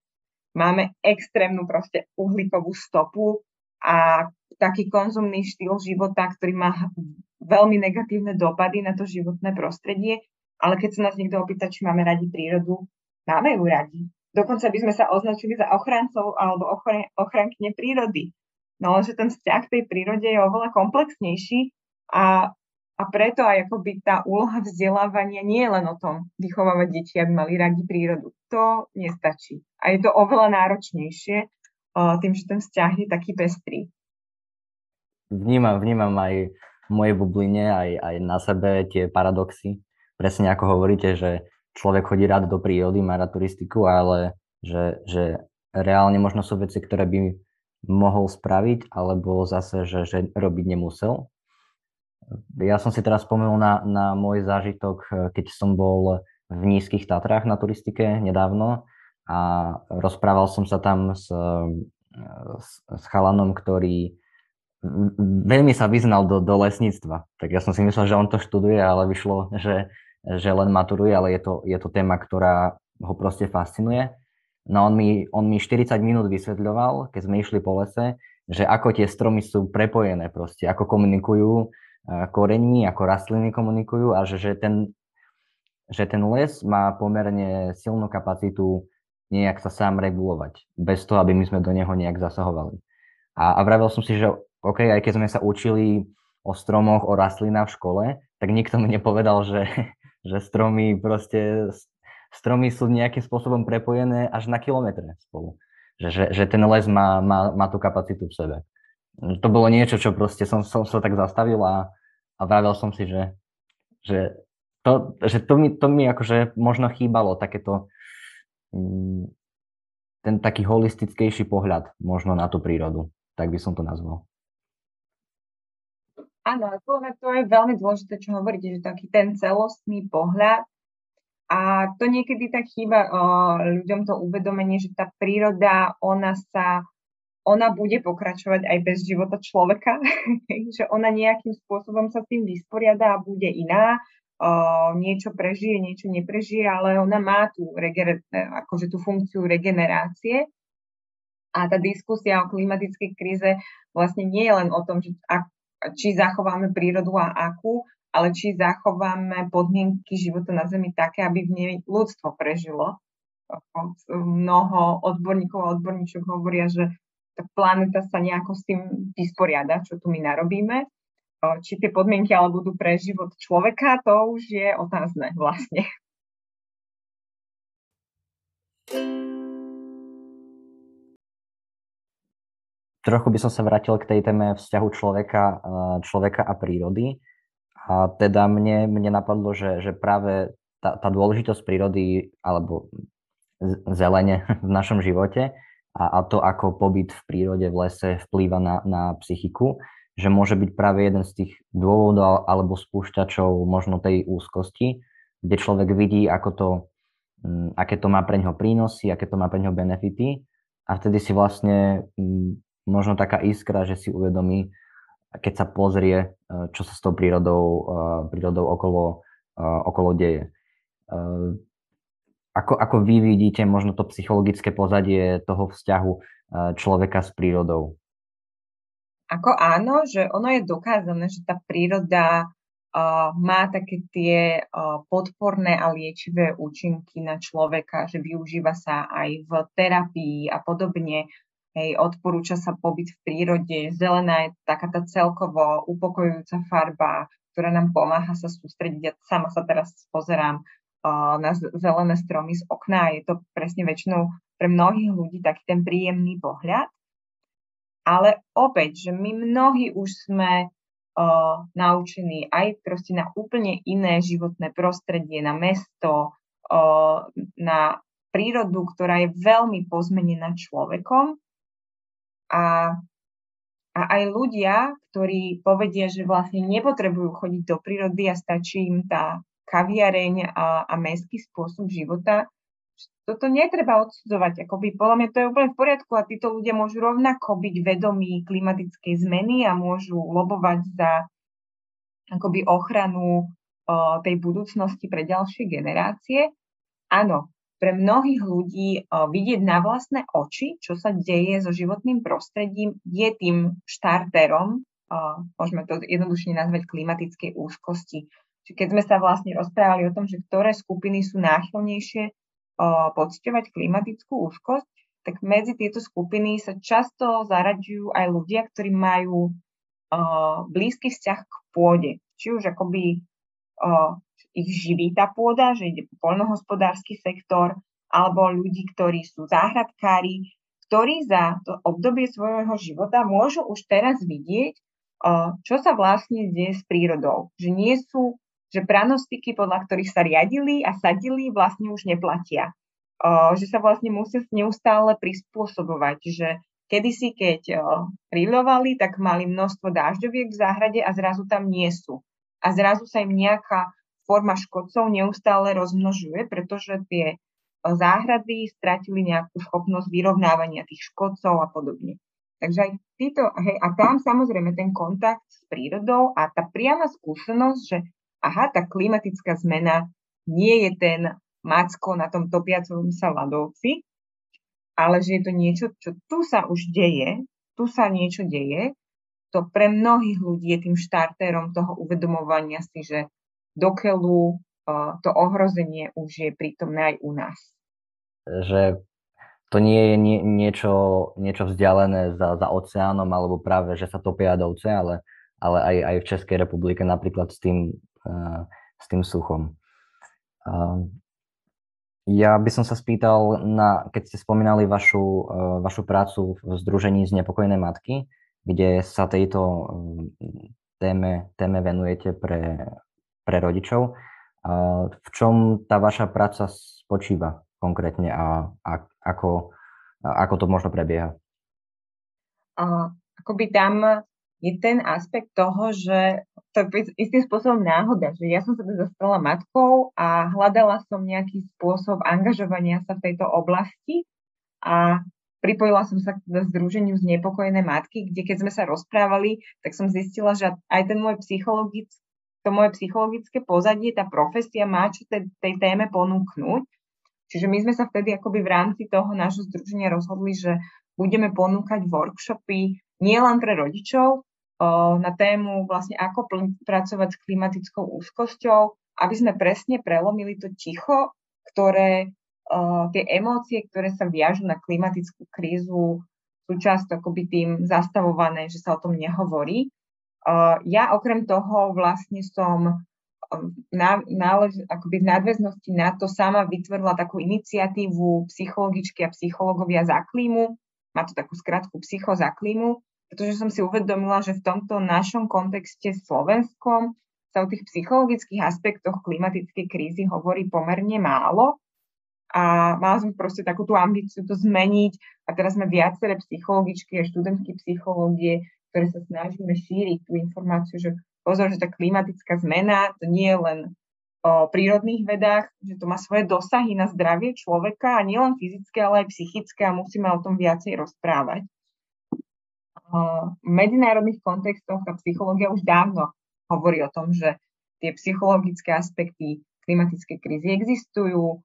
Máme extrémnu proste uhlíkovú stopu a taký konzumný štýl života, ktorý má veľmi negatívne dopady na to životné prostredie, ale keď sa nás niekto opýta, či máme radi prírodu, máme ju radi. Dokonca by sme sa označili za ochrancov alebo ochran- ochrankne prírody. No že ten vzťah k tej prírode je oveľa komplexnejší a, a preto aj akoby tá úloha vzdelávania nie je len o tom vychovávať deti, aby mali radi prírodu. To nestačí. A je to oveľa náročnejšie tým, že ten vzťah je taký pestrý. Vnímam, vnímam aj v mojej bubline, aj, aj na sebe tie paradoxy. Presne ako hovoríte, že človek chodí rád do prírody, má rád turistiku, ale že, že reálne možno sú veci, ktoré by mohol spraviť, alebo zase, že, že robiť nemusel. Ja som si teraz spomenul na, na môj zážitok, keď som bol v Nízkych Tatrách na turistike nedávno a rozprával som sa tam s, s, s chalanom, ktorý veľmi sa vyznal do, do lesníctva. Tak ja som si myslel, že on to študuje, ale vyšlo, že, že len maturuje, ale je to, je to téma, ktorá ho proste fascinuje. No on mi, on mi štyridsať minút vysvetľoval, keď sme išli po lese, že ako tie stromy sú prepojené proste, ako komunikujú korení, ako rastliny komunikujú a že, že, ten, že ten les má pomerne silnú kapacitu nejak sa sám regulovať, bez toho, aby my sme do neho nejak zasahovali. A, a vravel som si, že OK, aj keď sme sa učili o stromoch, o rastlinách v škole, tak nikto mi nepovedal, že, že stromy, proste, stromy sú nejakým spôsobom prepojené až na kilometre spolu. Že, že, že ten les má, má, má tú kapacitu v sebe. To bolo niečo, čo proste som, som sa tak zastavil a, a vravel som si, že, že, to, že to, mi, to mi akože možno chýbalo takéto ten taký holistickejší pohľad možno na tú prírodu. Tak by som to nazval. Áno, to je veľmi dôležité, čo hovoríte, že taký ten celostný pohľad a to niekedy tak chýba ľuďom to uvedomenie, že tá príroda, ona sa, ona bude pokračovať aj bez života človeka, že ona nejakým spôsobom sa s tým vysporiada a bude iná, o, niečo prežije, niečo neprežije, ale ona má tú, regener- akože tú funkciu regenerácie. A tá diskusia o klimatickej kríze vlastne nie je len o tom, že ak, či zachováme prírodu a akú, ale či zachováme podmienky života na Zemi také, aby v nej ľudstvo prežilo. Mnoho odborníkov a odborníčok hovoria, že tá planéta sa nejako s tým vysporiada, čo tu my narobíme. Či tie podmienky ale budú pre život človeka, to už je otázne vlastne. Trochu by som sa vrátil k tej téme vzťahu človeka, človeka a prírody. A teda mne, mne napadlo, že, že práve tá, tá dôležitosť prírody alebo zelene v našom živote a, a to, ako pobyt v prírode, v lese vplýva na, na psychiku, že môže byť práve jeden z tých dôvodov alebo spúšťačov možno tej úzkosti, kde človek vidí, ako to, aké to má pre ňoho prínosy, aké to má pre ňoho benefity a vtedy si vlastne možno taká iskra, že si uvedomí, keď sa pozrie, čo sa s tou prírodou, prírodou okolo, okolo deje. Ako, ako vy vidíte možno to psychologické pozadie toho vzťahu človeka s prírodou? Ako áno, že ono je dokázané, že tá príroda má také tie podporné a liečivé účinky na človeka, že využíva sa aj v terapii a podobne. Hej, odporúča sa pobyt v prírode, zelená je taká tá celkovo upokojujúca farba, ktorá nám pomáha sa sústrediť. Ja sama sa teraz pozerám na zelené stromy z okna a je to presne väčšinou pre mnohých ľudí taký ten príjemný pohľad. Ale opäť, že my mnohí už sme uh, naučení aj proste na úplne iné životné prostredie, na mesto, uh, na prírodu, ktorá je veľmi pozmenená človekom. A, a aj ľudia, ktorí povedia, že vlastne nepotrebujú chodiť do prírody a stačí im tá kaviareň a, a mestský spôsob života, toto netreba odsudzovať. Akoby, podľa mňa to je úplne v poriadku a títo ľudia môžu rovnako byť vedomí klimatickej zmeny a môžu lobovať za akoby ochranu uh, tej budúcnosti pre ďalšie generácie. Áno, pre mnohých ľudí uh, vidieť na vlastné oči, čo sa deje so životným prostredím, je tým štarterom, uh, môžeme to jednoduchšie nazvať klimatickej úzkosti. Čiže keď sme sa vlastne rozprávali o tom, že ktoré skupiny sú náchylnejšie pociťovať klimatickú úzkosť, tak medzi tieto skupiny sa často zaraďujú aj ľudia, ktorí majú uh, blízky vzťah k pôde. Či už akoby uh, ich živí tá pôda, že ide po poľnohospodársky sektor, alebo ľudí, ktorí sú záhradkári, ktorí za to obdobie svojho života môžu už teraz vidieť, uh, čo sa vlastne deje s prírodou. Že nie sú že pranostiky, podľa ktorých sa riadili a sadili, vlastne už neplatia. O, že sa vlastne musia neustále prispôsobovať, že kedysi, keď riľovali, tak mali množstvo dážďoviek v záhrade a zrazu tam nie sú. A zrazu sa im nejaká forma škodcov neustále rozmnožuje, pretože tie záhrady stratili nejakú schopnosť vyrovnávania tých škodcov a podobne. Takže aj títo, hej, a tam samozrejme ten kontakt s prírodou a tá priama skúsenosť, že aha, tá klimatická zmena nie je ten macko na tom topiacom sa ľadovci, ale že je to niečo, čo tu sa už deje, tu sa niečo deje, to pre mnohých ľudí je tým štartérom toho uvedomovania si, že dokeľu uh, to ohrozenie už je prítomné aj u nás. Že to nie je nie, niečo, niečo vzdialené za, za oceánom, alebo práve, že sa topia ľadovce, ale, ale aj, aj v Českej republike napríklad s tým s tým suchom. Ja by som sa spýtal, na, keď ste spomínali vašu, vašu prácu v Združení Znepokojené matky, kde sa tejto téme, téme venujete pre, pre rodičov. V čom tá vaša práca spočíva konkrétne a, a ako, a ako to možno prebieha? A, akoby tam je ten aspekt toho, že to je istým spôsobom náhoda, že ja som sa teda stala matkou a hľadala som nejaký spôsob angažovania sa v tejto oblasti a pripojila som sa k teda združeniu Znepokojené matky, kde keď sme sa rozprávali, tak som zistila, že aj ten môj psychologick, to moje psychologické pozadie, tá profesia má čo tej, tej téme ponúknuť. Čiže my sme sa vtedy akoby v rámci toho nášho združenia rozhodli, že budeme ponúkať workshopy nielen pre rodičov, na tému vlastne ako pl- pracovať s klimatickou úzkosťou, aby sme presne prelomili to ticho, ktoré uh, tie emócie, ktoré sa viažú na klimatickú krízu, sú často akoby tým zastavované, že sa o tom nehovorí. Uh, ja okrem toho vlastne som na, nálež, akoby v nadväznosti na to sama vytvorila takú iniciatívu psychologičky a psychológovia za klímu, má to takú skratku psycho za klímu, pretože som si uvedomila, že v tomto našom kontexte slovenskom sa o tých psychologických aspektoch klimatickej krízy hovorí pomerne málo a mala som proste takú tú ambíciu to zmeniť a teraz sme viaceré psychologičky a študentky psychológie, ktoré sa snažíme šíriť tú informáciu, že pozor, že tá klimatická zmena to nie je len o prírodných vedách, že to má svoje dosahy na zdravie človeka a nielen fyzické, ale aj psychické a musíme o tom viacej rozprávať. V medzinárodných kontextoch tá psychológia už dávno hovorí o tom, že tie psychologické aspekty klimatickej krízy existujú.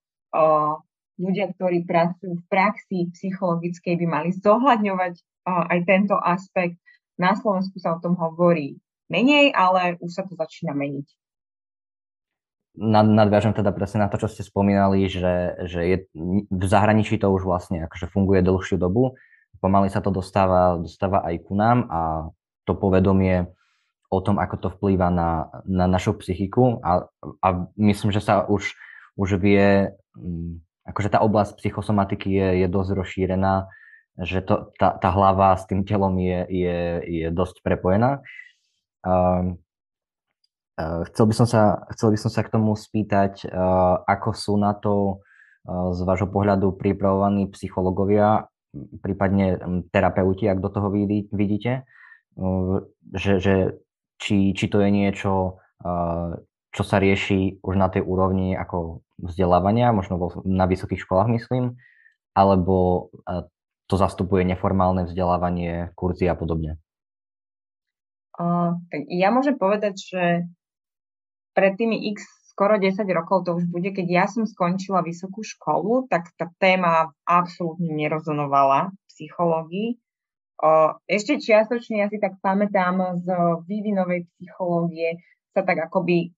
Ľudia, ktorí pracujú v praxi psychologickej, by mali zohľadňovať aj tento aspekt. Na Slovensku sa o tom hovorí menej, ale už sa to začína meniť. nadviažem teda presne na to, čo ste spomínali, že, že je, v zahraničí to už vlastne akože funguje dlhšiu dobu. Pomaly sa to dostáva, dostáva aj ku nám a to povedomie o tom, ako to vplýva na, na našu psychiku a, a myslím, že sa už, už vie, akože tá oblasť psychosomatiky je, je dosť rozšírená, že to, tá, tá hlava s tým telom je, je, je dosť prepojená. Uh, uh, chcel by som sa, chcel by som sa k tomu spýtať, uh, ako sú na to uh, z vášho pohľadu pripravovaní psychológovia, prípadne terapeuti, ak do toho vidíte, uh, že, že či, či to je niečo, uh, čo sa rieši už na tej úrovni ako vzdelávania, možno vo, na vysokých školách myslím, alebo uh, to zastupuje neformálne vzdelávanie, kurzy a podobne. Uh, tak ja môžem povedať, že pred tými x skoro desať rokov to už bude, keď ja som skončila vysokú školu, tak tá téma absolútne nerezonovala v psychológii. Ešte čiastočne ja si tak pamätám z vývinovej psychológie sa tak akoby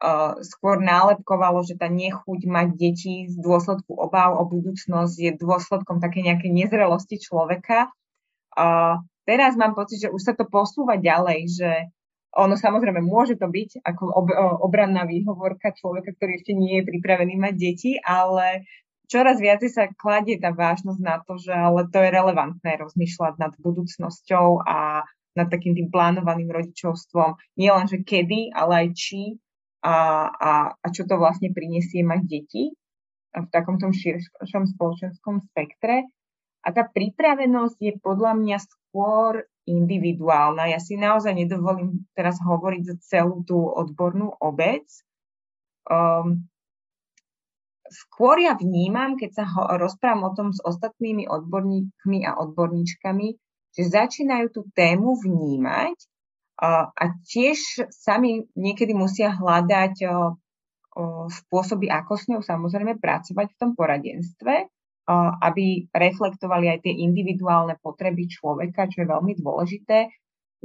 uh, skôr nálepkovalo, že tá nechuť mať deti z dôsledku obáv o budúcnosť je dôsledkom také nejakej nezrelosti človeka. Uh, teraz mám pocit, že už sa to posúva ďalej, že ono samozrejme môže to byť ako ob- obranná výhovorka človeka, ktorý ešte nie je pripravený mať deti, ale čoraz viac sa kladie tá vážnosť na to, že ale to je relevantné rozmýšľať nad budúcnosťou a nad takým tým plánovaným rodičovstvom. Nie len, že kedy, ale aj či a, a, a čo to vlastne prinesie mať deti v takomto širšom spoločenskom spektre. A tá pripravenosť je podľa mňa skôr individuálna. Ja si naozaj nedovolím teraz hovoriť za celú tú odbornú obec. Um, Skôr ja vnímam, keď sa ho, rozprávam o tom s ostatnými odborníkmi a odborníčkami, že začínajú tú tému vnímať uh, a tiež sami niekedy musia hľadať uh, uh, spôsoby, ako s ňou samozrejme pracovať v tom poradenstve, uh, aby reflektovali aj tie individuálne potreby človeka, čo je veľmi dôležité.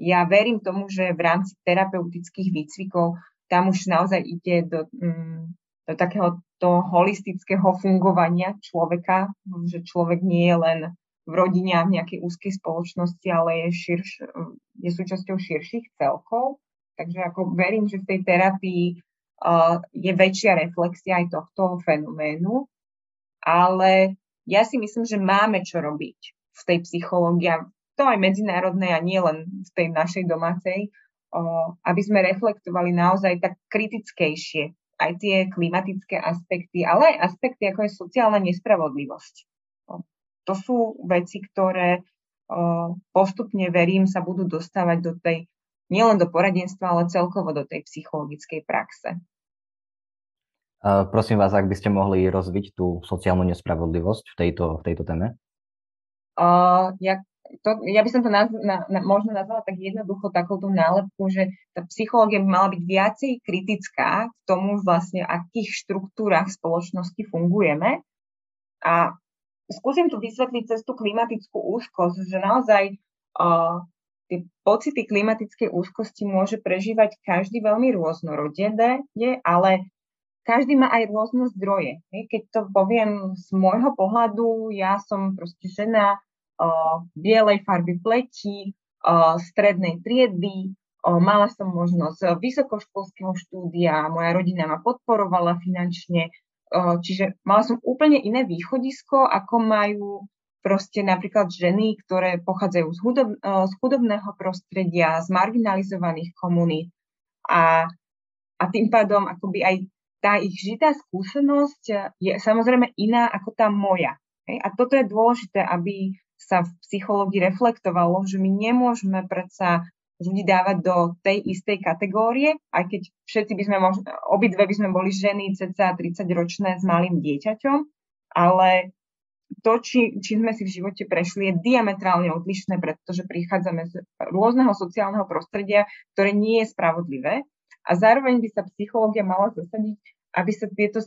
Ja verím tomu, že v rámci terapeutických výcvikov tam už naozaj ide do, um, do takého toho holistického fungovania človeka, že človek nie je len v rodine a v nejakej úzkej spoločnosti, ale je, širš, je súčasťou širších celkov. Takže ako verím, že v tej terapii uh, je väčšia reflexia aj tohto fenoménu, ale ja si myslím, že máme čo robiť v tej psychológii, to aj medzinárodnej a nie len v tej našej domácej, uh, aby sme reflektovali naozaj tak kritickejšie aj tie klimatické aspekty, ale aj aspekty, ako je sociálna nespravodlivosť. To sú veci, ktoré postupne, verím, sa budú dostávať do tej, nielen do poradenstva, ale celkovo do tej psychologickej praxe. Prosím vás, ak by ste mohli rozviť tú sociálnu nespravodlivosť v tejto, v tejto téme? Uh, ja, to, ja by som to naz, na, na, možno nazvala tak jednoducho takouto nálepku, že tá psychológia by mala byť viacej kritická k tomu vlastne, v akých štruktúrach spoločnosti fungujeme. A skúsim tu vysvetliť cez tú klimatickú úzkosť, že naozaj uh, tie pocity klimatickej úzkosti môže prežívať každý veľmi rôznorodne, ale každý má aj rôzne zdroje. Keď to poviem z môjho pohľadu, ja som proste žena uh, bielej farby pleti, uh, strednej triedy, uh, mala som možnosť vysokoškolského štúdia, moja rodina ma podporovala finančne, uh, čiže mala som úplne iné východisko, ako majú proste napríklad ženy, ktoré pochádzajú z, hudob, uh, z chudobného prostredia, z marginalizovaných komunít a, a tým pádom akoby aj tá ich žitá skúsenosť je samozrejme iná ako tá moja. A toto je dôležité, aby sa v psychológii reflektovalo, že my nemôžeme predsa ľudí dávať do tej istej kategórie, aj keď všetci by sme, možno, obidve by sme boli ženy, cca tridsaťročné s malým dieťaťom, ale to, či, či sme si v živote prešli, je diametrálne odlišné, pretože prichádzame z rôzneho sociálneho prostredia, ktoré nie je spravodlivé. A zároveň by sa psychológia mala zasadiť, aby sa tieto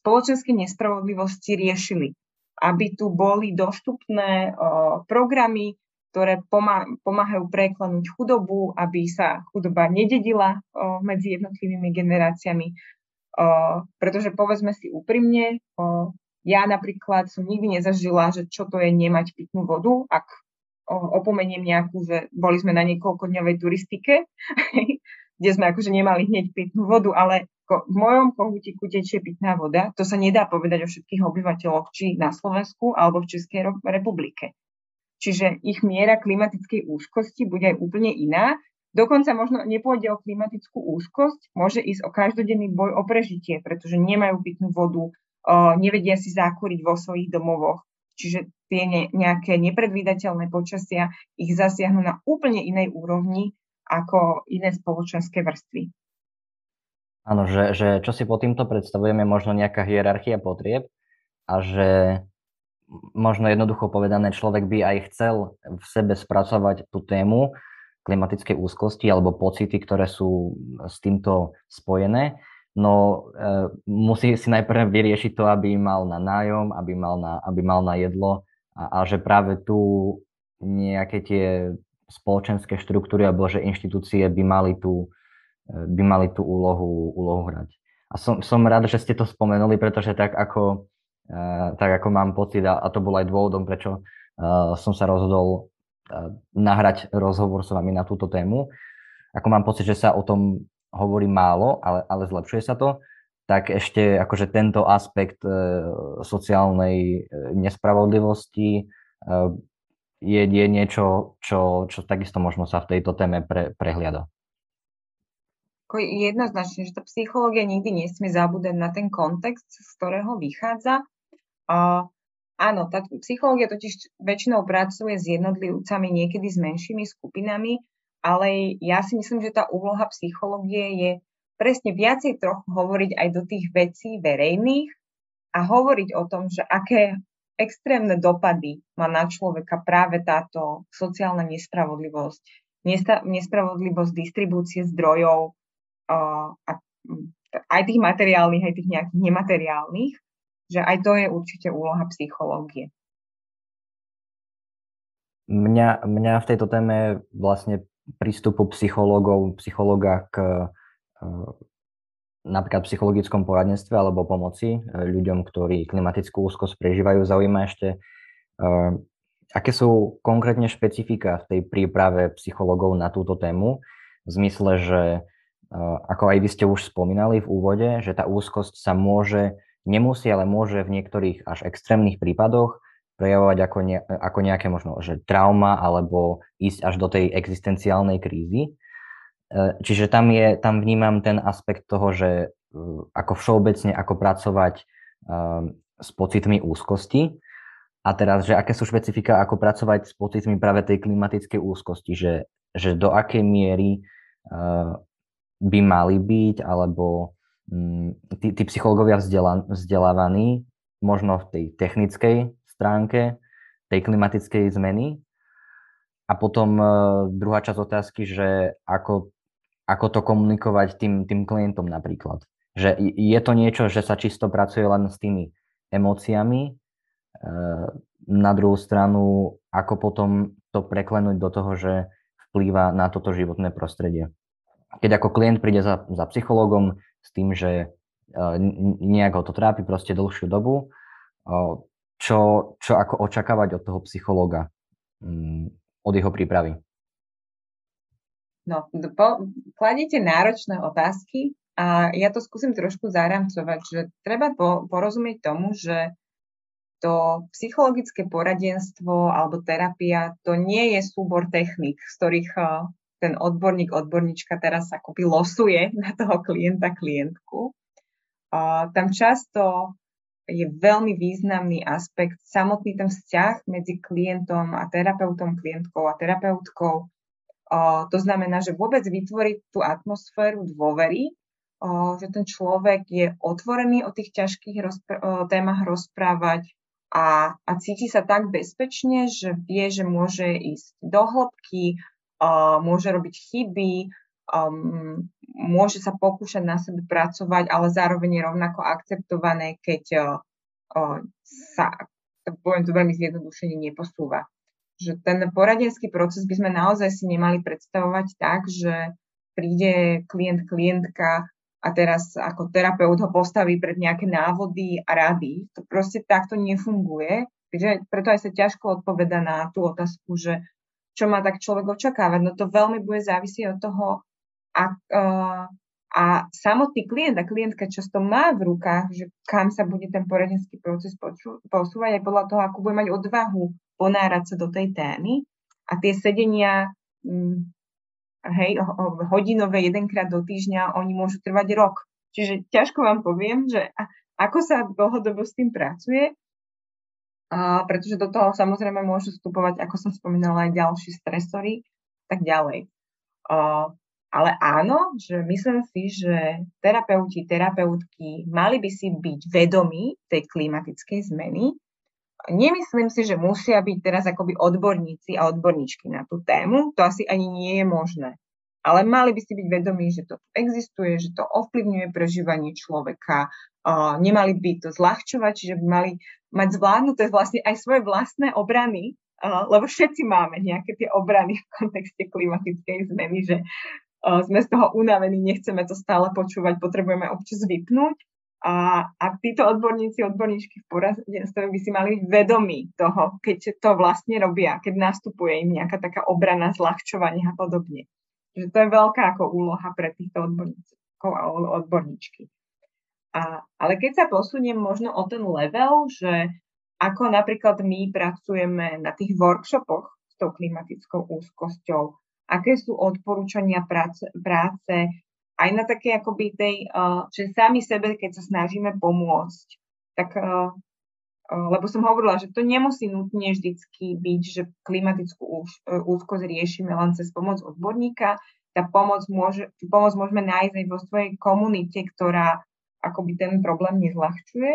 spoločenské nespravodlivosti riešili. Aby tu boli dostupné uh, programy, ktoré pomá- pomáhajú preklenúť chudobu, aby sa chudoba nededila uh, medzi jednotlivými generáciami. Uh, pretože povedzme si úprimne, uh, ja napríklad som nikdy nezažila, že čo to je nemať pitnú vodu, ak uh, opomeniem nejakú, že boli sme na niekoľkodňovej turistike, kde sme akože nemali hneď pitnú vodu, ale ko, v mojom kohútiku tečie pitná voda, to sa nedá povedať o všetkých obyvateľoch, či na Slovensku, alebo v Českej republike. Čiže ich miera klimatickej úzkosti bude aj úplne iná. Dokonca možno nepôjde o klimatickú úzkosť, môže ísť o každodenný boj o prežitie, pretože nemajú pitnú vodu, nevedia si zákoriť vo svojich domovoch, čiže tie nejaké nepredvídateľné počasia ich zasiahnu na úplne inej úrovni ako iné spoločenské vrstvy. Áno, že, že čo si pod týmto predstavujeme, možno nejaká hierarchia potrieb a že možno jednoducho povedané, človek by aj chcel v sebe spracovať tú tému klimatické úzkosti alebo pocity, ktoré sú s týmto spojené, no e, musí si najprv vyriešiť to, aby mal na nájom, aby mal na, aby mal na jedlo a, a že práve tu nejaké tie spoločenské štruktúry alebo že inštitúcie by mali tú, by mali tú úlohu, úlohu hrať. A som, som rád, že ste to spomenuli, pretože tak ako, e, tak ako mám pocit, a, a to bol aj dôvodom, prečo e, som sa rozhodol nahrať rozhovor s vami na túto tému. Ako mám pocit, že sa o tom hovorí málo, ale, ale zlepšuje sa to, tak ešte akože tento aspekt e, sociálnej nespravodlivosti e, je, je niečo, čo, čo takisto možno sa v tejto téme pre, prehliada. Jednoznačne, že tá psychológia nikdy nesmie zabúdať na ten kontext, z ktorého vychádza. A áno, tá psychológia totiž väčšinou pracuje s jednotlivcami, niekedy s menšími skupinami, ale ja si myslím, že tá úloha psychológie je presne viacej trochu hovoriť aj do tých vecí verejných a hovoriť o tom, že aké extrémne dopady má na človeka práve táto sociálna nespravodlivosť, nespravodlivosť distribúcie zdrojov a aj tých materiálnych, aj tých nejakých nemateriálnych. Že aj to je určite úloha psychológie. Mňa, mňa v tejto téme vlastne prístupu psychológov, psychológa k napríklad psychologickom poradenstve alebo pomoci ľuďom, ktorí klimatickú úzkosť prežívajú, zaujíma ešte, aké sú konkrétne špecifika v tej príprave psychológov na túto tému, v zmysle, že ako aj vy ste už spomínali v úvode, že tá úzkosť sa môže nemusí, ale môže v niektorých až extrémnych prípadoch prejavovať ako, ne, ako nejaké možno že trauma alebo ísť až do tej existenciálnej krízy. Čiže tam, je, tam vnímam ten aspekt toho, že ako všeobecne, ako pracovať um, s pocitmi úzkosti. A teraz, že aké sú špecifika, ako pracovať s pocitmi práve tej klimatickej úzkosti, že, že do akej miery uh, by mali byť, alebo Tí, tí psychológovia vzdelávaní možno v tej technickej stránke tej klimatickej zmeny. A potom e, druhá časť otázky, že ako, ako to komunikovať tým, tým klientom napríklad. Že je to niečo, že sa čisto pracuje len s tými emóciami. E, na druhú stranu, ako potom to preklenúť do toho, že vplýva na toto životné prostredie. Keď ako klient príde za, za psychológom s tým, že nejak ho to trápi proste dlhšiu dobu, čo, čo ako očakávať od toho psychológa, od jeho prípravy? No, po, kladete náročné otázky a ja to skúsim trošku zaramcovať, že treba po, porozumieť tomu, že to psychologické poradenstvo alebo terapia, to nie je súbor techník, z ktorých ten odborník, odborníčka teraz akoby losuje na toho klienta, klientku. Uh, tam často je veľmi významný aspekt, samotný ten vzťah medzi klientom a terapeutom, klientkou a terapeutkou. Uh, to znamená, že vôbec vytvoriť tú atmosféru dôvery, uh, že ten človek je otvorený o tých ťažkých rozpr- uh, témach rozprávať a, a cíti sa tak bezpečne, že vie, že môže ísť do hĺbky, Uh, môže robiť chyby, um, môže sa pokúšať na sebe pracovať, ale zároveň je rovnako akceptované, keď uh, uh, sa, poviem to veľmi zjednodušene, neposúva. Že ten poradenský proces by sme naozaj si nemali predstavovať tak, že príde klient, klientka a teraz ako terapeut ho postaví pred nejaké návody a rady. To proste takto nefunguje, preto aj sa ťažko odpoveda na tú otázku, že čo má tak človek očakávať. No to veľmi bude závisieť od toho, a, uh, a samotný klient a klientka často má v rukách, že kam sa bude ten poradenský proces posúvať, aj podľa toho, ako bude mať odvahu ponárať sa do tej témy. A tie sedenia... Mm, hej, hodinové jedenkrát do týždňa, oni môžu trvať rok. Čiže ťažko vám poviem, že ako sa dlhodobo s tým pracuje, a pretože do toho samozrejme môžu vstupovať, ako som spomínala, aj ďalší stresory, tak ďalej. A, ale áno, že myslím si, že terapeuti, terapeutky mali by si byť vedomí tej klimatickej zmeny. Nemyslím si, že musia byť teraz akoby odborníci a odborníčky na tú tému. To asi ani nie je možné. Ale mali by si byť vedomí, že to existuje, že to ovplyvňuje prežívanie človeka. Uh, nemali by to zľahčovať, čiže by mali mať zvládnuté vlastne aj svoje vlastné obrany, uh, lebo všetci máme nejaké tie obrany v kontexte klimatickej zmeny, že uh, sme z toho unavení, nechceme to stále počúvať, potrebujeme občas vypnúť. A, a títo odborníci, odborníčky v poradenstve by si mali byť vedomí toho, keď to vlastne robia, keď nastupuje im nejaká taká obrana, zľahčovanie a podobne. Že to je veľká ako úloha pre týchto odborníkov a odborníčky. A, ale keď sa posuniem možno o ten level, že ako napríklad my pracujeme na tých workshopoch s tou klimatickou úzkosťou, aké sú odporúčania práce, práce aj na také akoby tej, že sami sebe, keď sa snažíme pomôcť, tak, lebo som hovorila, že to nemusí nutne vždycky byť, že klimatickú úzkosť riešime len cez pomoc odborníka. Tá pomoc, môže, pomoc môžeme nájsť aj vo svojej komunite, ktorá akoby ten problém nezľahčuje.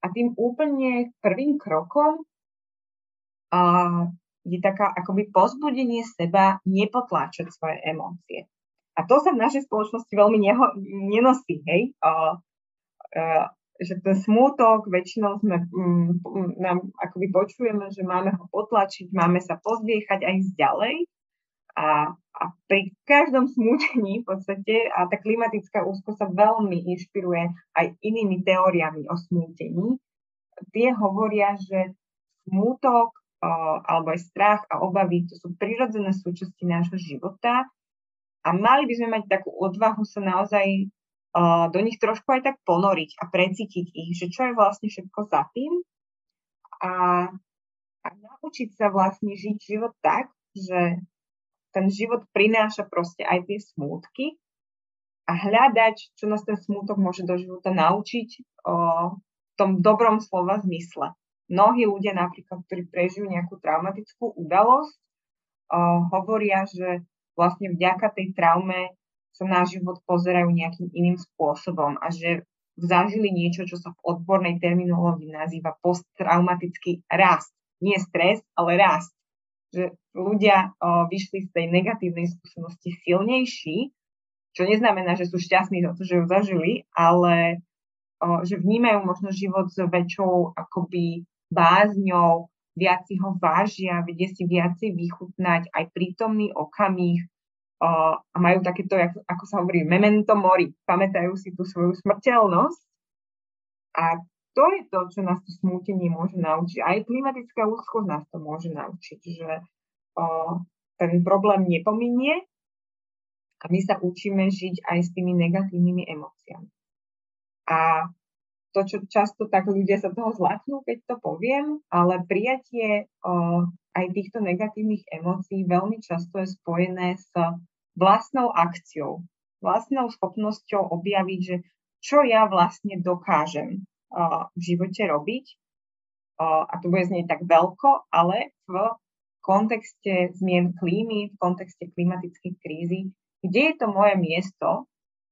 A tým úplne prvým krokom je taká akoby povzbudenie seba, nepotláčať svoje emócie. A to sa v našej spoločnosti veľmi neho, nenosí, hej? Uh, uh, že ten smútok, väčšinou sme, um, nám akoby počujeme, že máme ho potlačiť, máme sa pozviechať a ísť ďalej. A, a pri každom smútení v podstate, a tá klimatická úzkosť sa veľmi inšpiruje aj inými teóriami o smútení. Tie hovoria, že smútok uh, alebo aj strach a obavy, to sú prirodzené súčasti nášho života. A mali by sme mať takú odvahu sa naozaj uh, do nich trošku aj tak ponoriť a precítiť ich, že čo je vlastne všetko za tým. A, a naučiť sa vlastne žiť život tak, že ten život prináša proste aj tie smútky a hľadať, čo nás ten smútok môže do života naučiť uh, v tom dobrom slova zmysle. Mnohí ľudia napríklad, ktorí prežijú nejakú traumatickú udalosť, uh, hovoria, že vlastne vďaka tej traume sa na život pozerajú nejakým iným spôsobom a že zažili niečo, čo sa v odbornej terminológii nazýva posttraumatický rast. Nie stres, ale rast. Že ľudia o, vyšli z tej negatívnej skúsenosti silnejší, čo neznamená, že sú šťastní za to, že ju zažili, ale o, že vnímajú možno život s väčšou akoby bázňou, viac si ho vážia, vedie si viacej vychutnať aj prítomný okamih o, a majú takéto, ako sa hovorí, memento mori, pamätajú si tú svoju smrteľnosť. A to je to, čo nás to smútenie môže naučiť. Aj klimatická úzkosť nás to môže naučiť, že o, ten problém nepominie a my sa učíme žiť aj s tými negatívnymi emóciami. A to, čo často tak ľudia sa toho zlaknú, keď to poviem, ale prijatie o, aj týchto negatívnych emócií veľmi často je spojené s vlastnou akciou, vlastnou schopnosťou objaviť, že čo ja vlastne dokážem o, v živote robiť. O, a to bude znieť tak veľko, ale v kontexte zmien klímy, v kontexte klimatickej krízy, kde je to moje miesto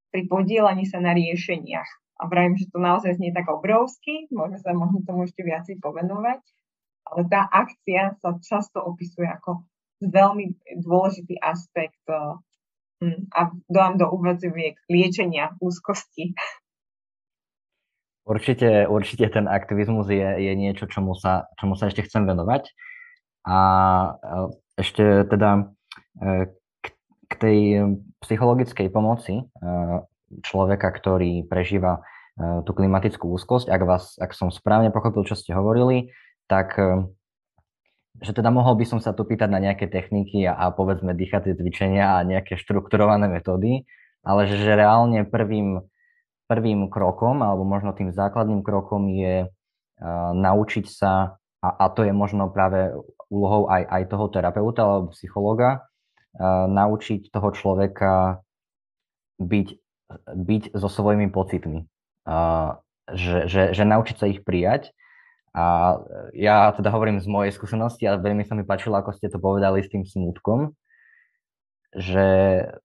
pri podielaní sa na riešeniach. A vravím, že to naozaj znie tak obrovský, môžeme sa možno tomu ešte viacej povenovať, ale tá akcia sa často opisuje ako veľmi dôležitý aspekt a dám do úvazoviek liečenia úzkosti. Určite, určite ten aktivizmus je, je niečo, čomu sa, čomu sa ešte chcem venovať. A ešte teda k tej psychologickej pomoci človeka, ktorý prežíva tú klimatickú úzkosť, ak vás, ak som správne pochopil, čo ste hovorili, tak že teda mohol by som sa tu pýtať na nejaké techniky a, a povedzme dýchacie cvičenia a nejaké štrukturované metódy, ale že, že reálne prvým, prvým krokom alebo možno tým základným krokom je uh, naučiť sa, a, a to je možno práve úlohou aj, aj toho terapeuta alebo psychologa, uh, naučiť toho človeka byť, byť so svojimi pocitmi, uh, že, že, že naučiť sa ich prijať. A ja teda hovorím z mojej skúsenosti a veľmi sa mi páčilo, ako ste to povedali s tým smútkom, že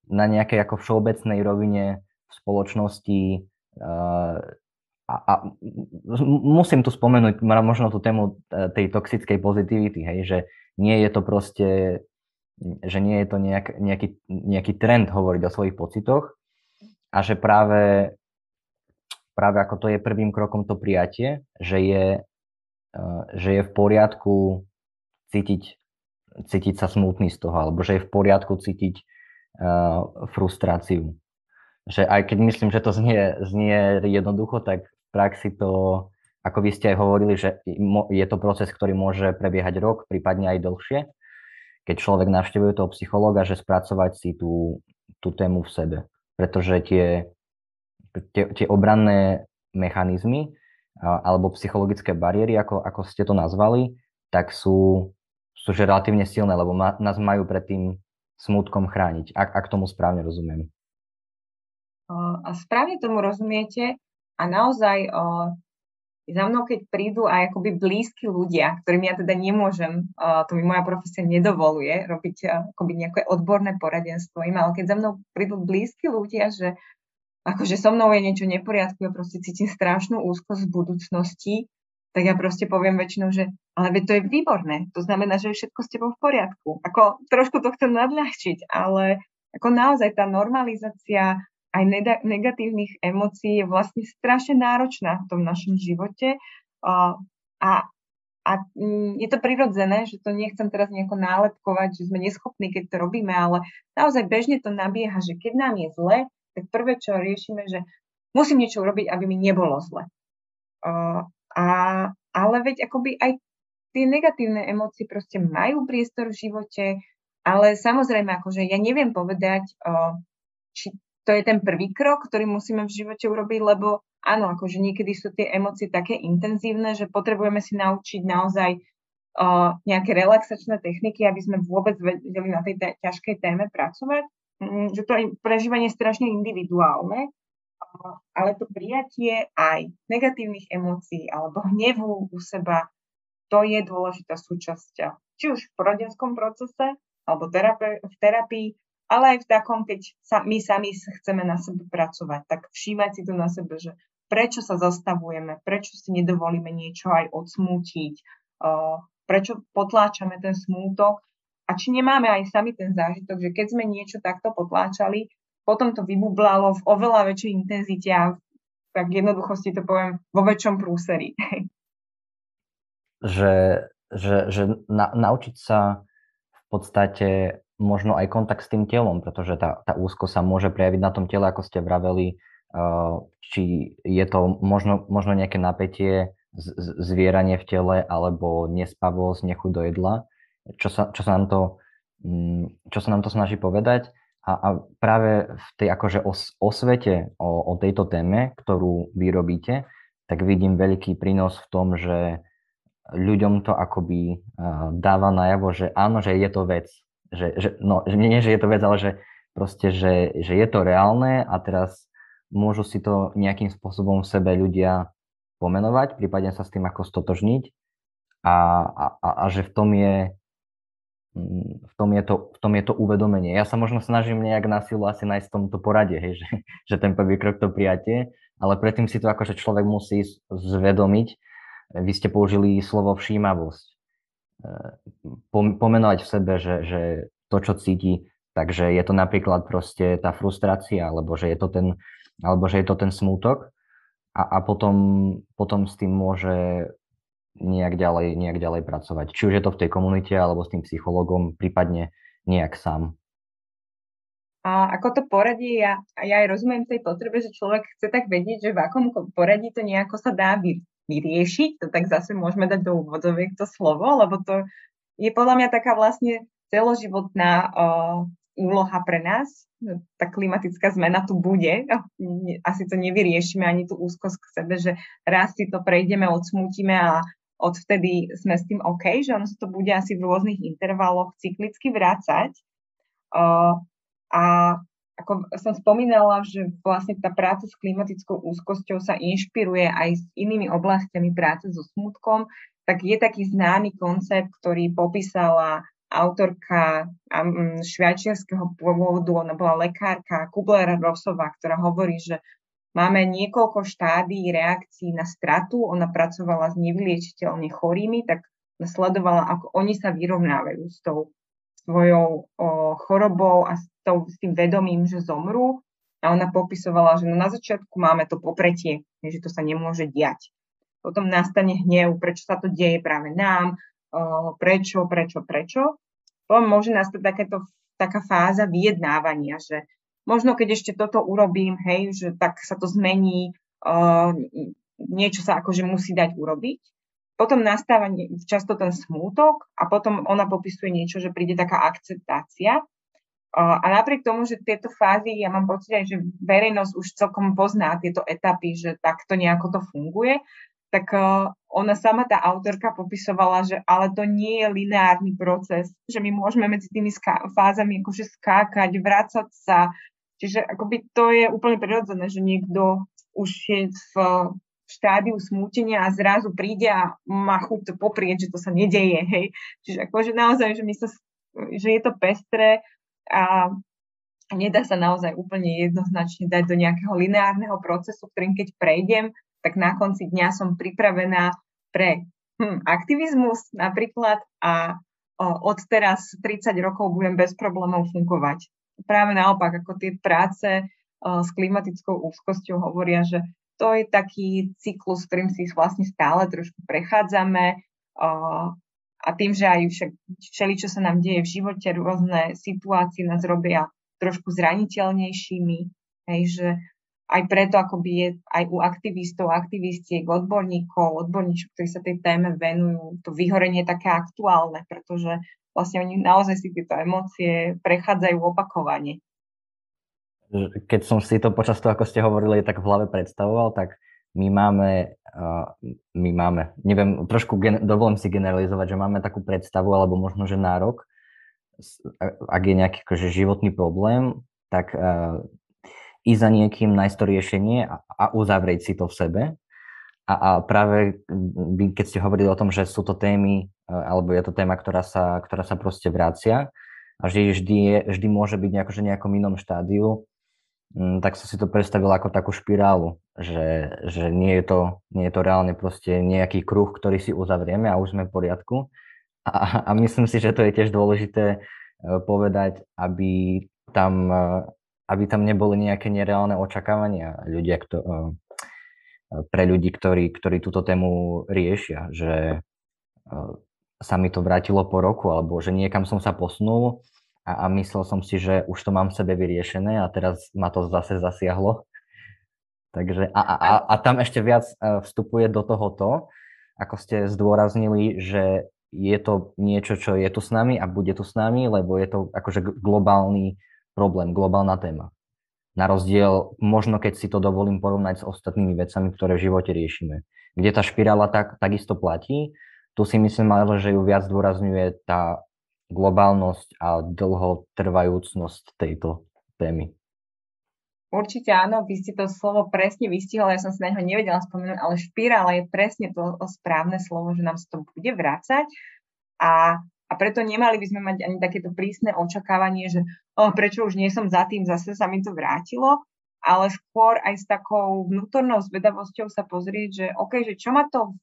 na nejakej ako všeobecnej rovine v spoločnosti uh, a, a musím tu spomenúť možno tú tému tej toxickej pozitivity, hej, že nie je to proste, že nie je to nejak, nejaký, nejaký trend hovoriť o svojich pocitoch a že práve, práve ako to je prvým krokom to prijatie, že je že je v poriadku cítiť, cítiť sa smutný z toho, alebo že je v poriadku cítiť uh, frustráciu. Že aj keď myslím, že to znie, znie jednoducho, tak v praxi to, ako vy ste aj hovorili, že je to proces, ktorý môže prebiehať rok, prípadne aj dlhšie, keď človek navštevuje toho psychológa, že spracovať si tú, tú tému v sebe. Pretože tie, tie, tie obranné mechanizmy alebo psychologické bariéry, ako, ako ste to nazvali, tak sú, sú že relatívne silné, lebo ma, nás majú pred tým smútkom chrániť, ak, ak tomu správne rozumiem. A správne tomu rozumiete a naozaj o, za mnou, keď prídu aj akoby blízki ľudia, ktorým ja teda nemôžem, o, to mi moja profesia nedovoluje, robiť akoby nejaké odborné poradenstvo im, ale keď za mnou prídu blízki ľudia, že akože so mnou je niečo neporiadku, ja proste cítim strašnú úzkosť z budúcnosti, tak ja proste poviem väčšinou, že ale to je výborné, to znamená, že je všetko s tebou v poriadku. Ako trošku to chcem nadľahčiť, ale ako naozaj tá normalizácia aj neda- negatívnych emócií je vlastne strašne náročná v tom našom živote a, a je to prirodzené, že to nechcem teraz nejako nálepkovať, že sme neschopní, keď to robíme, ale naozaj bežne to nabieha, že keď nám je zle, tak prvé, čo riešime, že musím niečo urobiť, aby mi nebolo zle. Uh, a, ale veď akoby aj tie negatívne emócie proste majú priestor v živote, ale samozrejme, akože ja neviem povedať, uh, či to je ten prvý krok, ktorý musíme v živote urobiť, lebo áno, akože niekedy sú tie emócie také intenzívne, že potrebujeme si naučiť naozaj uh, nejaké relaxačné techniky, aby sme vôbec vedeli na tej t- ťažkej téme pracovať. Že to prežívanie je strašne individuálne, ale to prijatie aj negatívnych emócií alebo hnevu u seba, to je dôležitá súčasť, či už v poradenskom procese alebo terape- v terapii, ale aj v takom, keď sa, my sami chceme na sebe pracovať, tak všímať si to na sebe, že prečo sa zastavujeme, prečo si nedovolíme niečo aj odsmútiť, prečo potláčame ten smútok. A či nemáme aj sami ten zážitok, že keď sme niečo takto potláčali, potom to vybublalo v oveľa väčšej intenzite a tak jednoduchosti to poviem vo väčšom prúseri. Že, že, že na, naučiť sa v podstate možno aj kontakt s tým telom, pretože tá, tá úzkosť sa môže prejaviť na tom tele, ako ste vraveli, či je to možno, možno nejaké napätie, z, zvieranie v tele alebo nespavosť, nechuť do jedla. Čo sa, čo, sa nám to, čo sa nám to snaží povedať a, a práve v tej akože os, osvete o, o tejto téme, ktorú vy robíte, tak vidím veľký prínos v tom, že ľuďom to akoby dáva najavo, že áno, že je to vec, že, že, no nie, že je to vec, ale že proste, že, že je to reálne a teraz môžu si to nejakým spôsobom v sebe ľudia pomenovať, prípadne sa s tým ako stotožniť a, a, a, a že v tom je V tom, je to, v tom je to uvedomenie. Ja sa možno snažím nejak na silu asi nájsť v tomto porade, hej, že, že ten prvý krok to prijatie, ale predtým si to akože človek musí zvedomiť. Vy ste použili slovo všímavosť. Pomenovať v sebe, že, že to, čo cíti, takže je to napríklad proste tá frustrácia, alebo že je to ten, alebo že je to ten smútok a, a potom, potom s tým môže nejak ďalej, nejak ďalej pracovať. Či už je to v tej komunite, alebo s tým psychologom, prípadne nejak sám. A ako to poradí, ja, ja aj rozumiem tej potrebe, že človek chce tak vedieť, že v akom poradí to nejako sa dá vy, vyriešiť, to tak zase môžeme dať do úvodoviek to slovo, lebo to je podľa mňa taká vlastne celoživotná uh, úloha pre nás. Tá klimatická zmena tu bude. Asi to nevyriešime ani tú úzkosť k sebe, že raz si to prejdeme, odsmútime a odvtedy sme s tým OK, že ono sa to bude asi v rôznych intervaloch cyklicky vrácať. Uh, A ako som spomínala, že vlastne tá práca s klimatickou úzkosťou sa inšpiruje aj s inými oblastiami práce so smútkom, tak je taký známy koncept, ktorý popísala autorka švajčiarskeho pôvodu, ona bola lekárka Kübler-Rossová, ktorá hovorí, že máme niekoľko štádií reakcií na stratu, ona pracovala s nevyliečiteľne chorými, tak sledovala, ako oni sa vyrovnávajú s tou svojou o, chorobou a s, tou, s tým vedomím, že zomrú. A ona popisovala, že no na začiatku máme to popretie, že to sa nemôže diať. Potom nastane hnev, prečo sa to deje práve nám, o, prečo, prečo, prečo. Potom môže nastať takéto, taká fáza vyjednávania, že možno keď ešte toto urobím, hej, že tak sa to zmení, o, niečo sa akože musí dať urobiť. Potom nastáva často ten smútok a potom ona popisuje niečo, že príde taká akceptácia. A napriek tomu, že tieto fázy, ja mám pocit aj, že verejnosť už celkom pozná tieto etapy, že takto nejako to funguje, tak ona sama, tá autorka, popisovala, že ale to nie je lineárny proces, že my môžeme medzi tými ská- fázami akože skákať, vrácať sa. Čiže akoby to je úplne prirodzené, že niekto už je v... v štádiu smútenia a zrazu príde a má chuť to poprieť, že to sa nedeje, hej. Čiže akože naozaj, že, my sa, že je to pestré a nedá sa naozaj úplne jednoznačne dať do nejakého lineárneho procesu, ktorým keď prejdem, tak na konci dňa som pripravená pre hm, aktivizmus napríklad a o, od teraz tridsať rokov budem bez problémov fungovať. Práve naopak, ako tie práce o, s klimatickou úzkosťou hovoria, že to je taký cyklus, ktorým si vlastne stále trošku prechádzame a tým, že aj však všeličo sa nám deje v živote, rôzne situácie nás robia trošku zraniteľnejšími, hej, že aj preto akoby je aj u aktivistov, aktivistiek, odborníkov, odborníčov, ktorí sa tej téme venujú, to vyhorenie je také aktuálne, pretože vlastne oni naozaj si tieto emócie prechádzajú opakovane. Keď som si to počas toho, ako ste hovorili, tak v hlave predstavoval, tak my máme, uh, my máme, neviem, trošku gen- dovolím si generalizovať, že máme takú predstavu, alebo možno, že nárok, ak je nejaký akože životný problém, tak uh, ísť za niekým, nájsť to riešenie a, a uzavrieť si to v sebe. A, a práve keď ste hovorili o tom, že sú to témy, uh, alebo je to téma, ktorá sa, ktorá sa proste vracia a že vždy, je, vždy môže byť akože nejakom inom štádiu, tak som si to predstavil ako takú špirálu, že, že nie, je to, nie je to reálne proste nejaký kruh, ktorý si uzavrieme a už sme v poriadku. A, a myslím si, že to je tiež dôležité povedať, aby tam, aby tam neboli nejaké nereálne očakávania ľudia, kto, pre ľudí, ktorí, ktorí túto tému riešia, že sa mi to vrátilo po roku, alebo že niekam som sa posunul a myslel som si, že už to mám v sebe vyriešené a teraz ma to zase zasiahlo. Takže a, a, a tam ešte viac vstupuje do toho to, ako ste zdôraznili, že je to niečo, čo je tu s nami a bude tu s nami, lebo je to akože globálny problém, globálna téma. Na rozdiel, možno keď si to dovolím porovnať s ostatnými vecami, ktoré v živote riešime. Kde tá špirála tak, takisto platí, tu si myslím ale, že ju viac zdôrazňuje tá globálnosť a dlhotrvajúcnosť tejto témy. Určite áno, vy ste to slovo presne vystihli, ja som sa na neho nevedela spomenúť, ale špirála je presne to správne slovo, že nám sa to bude vrácať a, a preto nemali by sme mať ani takéto prísne očakávanie, že oh, prečo už nie som za tým, zase sa mi to vrátilo, ale skôr aj s takou vnútornou zvedavosťou sa pozrieť, že OK, že čo ma to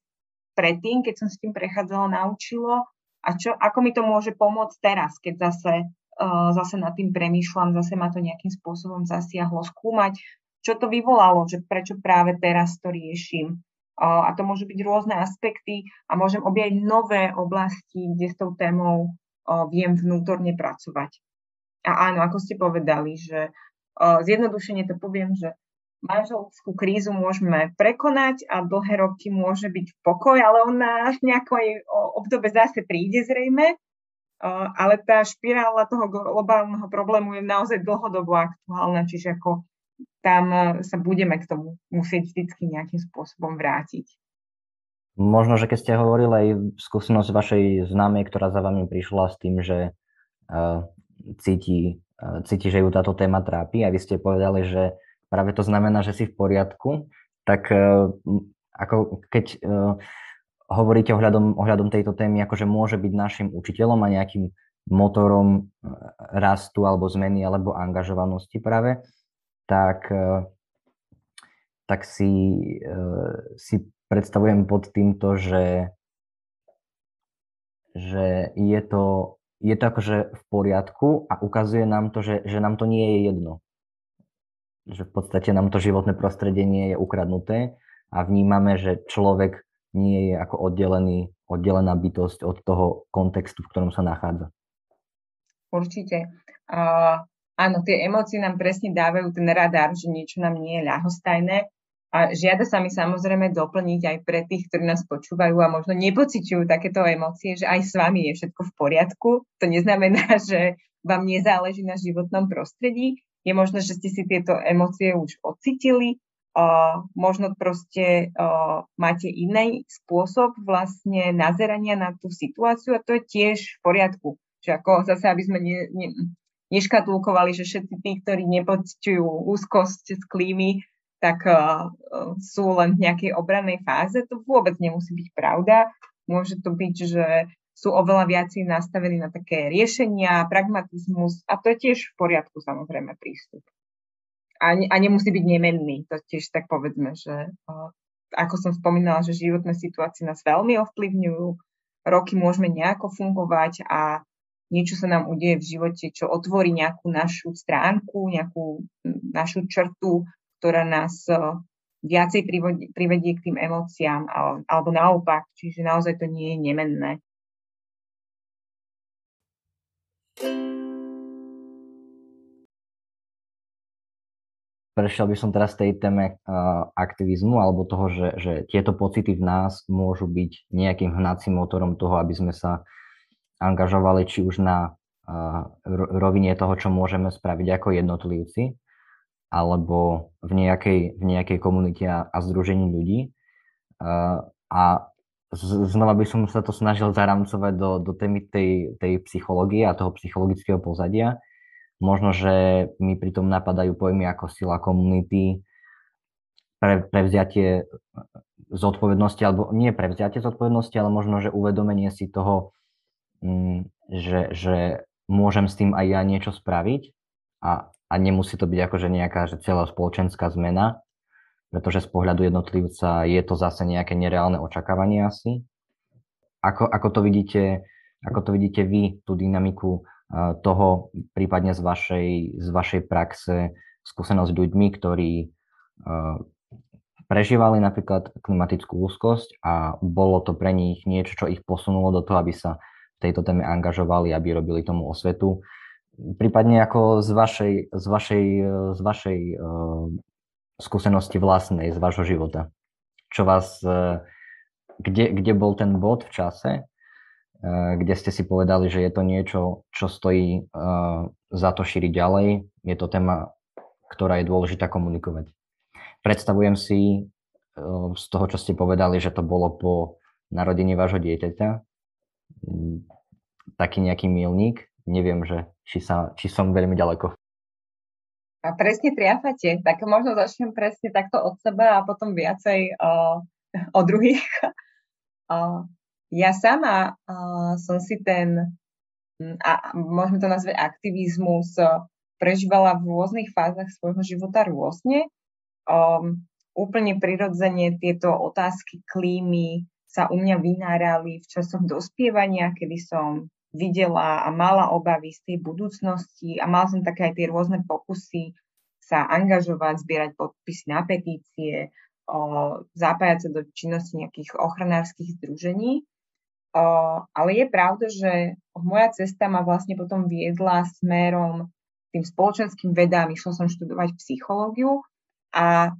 predtým, keď som s tým prechádzala, naučilo, a čo, ako mi to môže pomôcť teraz, keď zase, uh, zase nad tým premýšľam, zase ma to nejakým spôsobom zasiahlo, skúmať, čo to vyvolalo, že prečo práve teraz to riešim. Uh, a to môžu byť rôzne aspekty a môžem objaviť nové oblasti, kde s tou témou uh, viem vnútorne pracovať. A áno, ako ste povedali, že uh, zjednodušene to poviem, že manželskú krízu môžeme prekonať a dlhé roky môže byť v pokoji, ale ona v nejakej obdobe zase príde zrejme. Uh, ale tá špirála toho globálneho problému je naozaj dlhodobo aktuálna, čiže ako tam sa budeme k tomu musieť vždycky nejakým spôsobom vrátiť. Možno, že keď ste hovorili aj skúsenosť vašej známej, ktorá za vami prišla s tým, že uh, cíti, uh, cíti, že ju táto téma trápi a vy ste povedali, že práve to znamená, že si v poriadku, tak uh, ako keď uh, hovoríte ohľadom, ohľadom tejto témy, akože môže byť našim učiteľom a nejakým motorom rastu alebo zmeny alebo angažovanosti práve, tak, tak si, si predstavujem pod týmto, že, že je to, je to akože v poriadku a ukazuje nám to, že, že nám to nie je jedno. Že v podstate nám to životné prostredie nie je ukradnuté a vnímame, že človek nie je ako oddelený, oddelená bytosť od toho kontextu, v ktorom sa nachádza. Určite. Uh... Áno, tie emócie nám presne dávajú ten radar, že niečo nám nie je ľahostajné a žiada sa mi samozrejme doplniť aj pre tých, ktorí nás počúvajú a možno nepociťujú takéto emócie, že aj s vami je všetko v poriadku. To neznamená, že vám nezáleží na životnom prostredí. Je možné, že ste si tieto emócie už ocitili, uh, možno proste uh, máte iný spôsob vlastne nazerania na tú situáciu a to je tiež v poriadku. Čiže ako zase, aby sme... Ne, ne, neškatulkovali, že všetci tí, ktorí nepociťujú úzkosť z klímy, tak uh, sú len v nejakej obrannej fáze. To vôbec nemusí byť pravda. Môže to byť, že sú oveľa viacej nastavení na také riešenia, pragmatizmus a to je tiež v poriadku samozrejme prístup. A, ne, a nemusí byť nemenný. To tiež tak povedzme, že uh, ako som spomínala, že životné situácie nás veľmi ovplyvňujú, roky môžeme nejako fungovať a niečo sa nám udeje v živote, čo otvorí nejakú našu stránku, nejakú našu črtu, ktorá nás viacej privedie k tým emóciám, alebo naopak. Čiže naozaj to nie je nemenné. Prešiel by som teraz tej téme aktivizmu, alebo toho, že, že tieto pocity v nás môžu byť nejakým hnacím motorom toho, aby sme sa angažovali či už na uh, rovine toho, čo môžeme spraviť ako jednotlivci, alebo v nejakej, v nejakej komunite a, a združení ľudí. Uh, a z, znova by som sa to snažil zaramcovať do, do témy tej, tej psychológie a toho psychologického pozadia. Možno, že mi pritom napadajú pojmy ako sila komunity, pre, prevziatie zodpovednosti, alebo nie prevziatie zodpovednosti, ale možno, že uvedomenie si toho, Že, že môžem s tým aj ja niečo spraviť a, a nemusí to byť akože nejaká že celá spoločenská zmena, pretože z pohľadu jednotlivca je to zase nejaké nereálne očakávanie asi. Ako, ako, to vidíte, ako to vidíte vy, tú dynamiku toho, prípadne z vašej, z vašej praxe, skúsenosť s ľuďmi, ktorí prežívali napríklad klimatickú úzkosť a bolo to pre nich niečo, čo ich posunulo do toho, aby sa v tejto téme angažovali, aby robili tomu osvetu. Prípadne ako z vašej, z vašej, z vašej uh, skúsenosti vlastnej, z vášho života. Čo vás, uh, kde, kde bol ten bod v čase, uh, kde ste si povedali, že je to niečo, čo stojí uh, za to šíriť ďalej. Je to téma, ktorá je dôležitá komunikovať. Predstavujem si uh, z toho, čo ste povedali, že to bolo po narodení vášho dieťaťa, taký nejaký milník. Neviem, že či, sa, či som veľmi ďaleko. A presne triafate. Tak možno začnem presne takto od seba a potom viacej o, o druhých. O, ja sama o, som si ten, a môžeme to nazvať aktivizmus, prežívala v rôznych fázach svojho života rôzne. O, úplne prirodzene tieto otázky klímy sa u mňa vynárali v časoch dospievania, kedy som videla a mala obavy z tej budúcnosti a mala som také aj tie rôzne pokusy sa angažovať, zbierať podpisy na petície, o, zapájať sa do činnosti nejakých ochranárskych združení. O, ale je pravda, že moja cesta ma vlastne potom viedla smerom tým spoločenským vedám, išla som študovať psychológiu a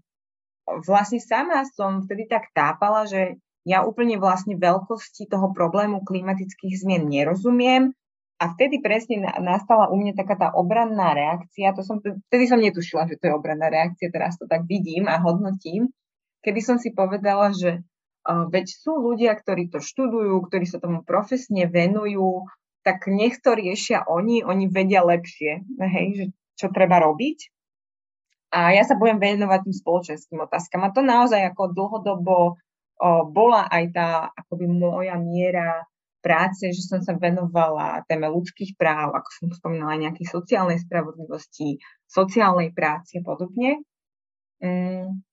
vlastne sama som vtedy tak tápala, že ja úplne vlastne veľkosti toho problému klimatických zmien nerozumiem a vtedy presne nastala u mňa taká tá obranná reakcia, to som, vtedy som netušila, že to je obranná reakcia, teraz to tak vidím a hodnotím, kedy som si povedala, že veď sú ľudia, ktorí to študujú, ktorí sa tomu profesne venujú, tak nech to riešia oni, oni vedia lepšie, hej, že čo treba robiť. A ja sa budem venovať tým spoločenským otázkam. A to naozaj ako dlhodobo o, bola aj tá akoby moja miera práce, že som sa venovala téme ľudských práv, ako som spomínala, nejakej sociálnej spravodlivosti, sociálnej práci a podobne. Mm.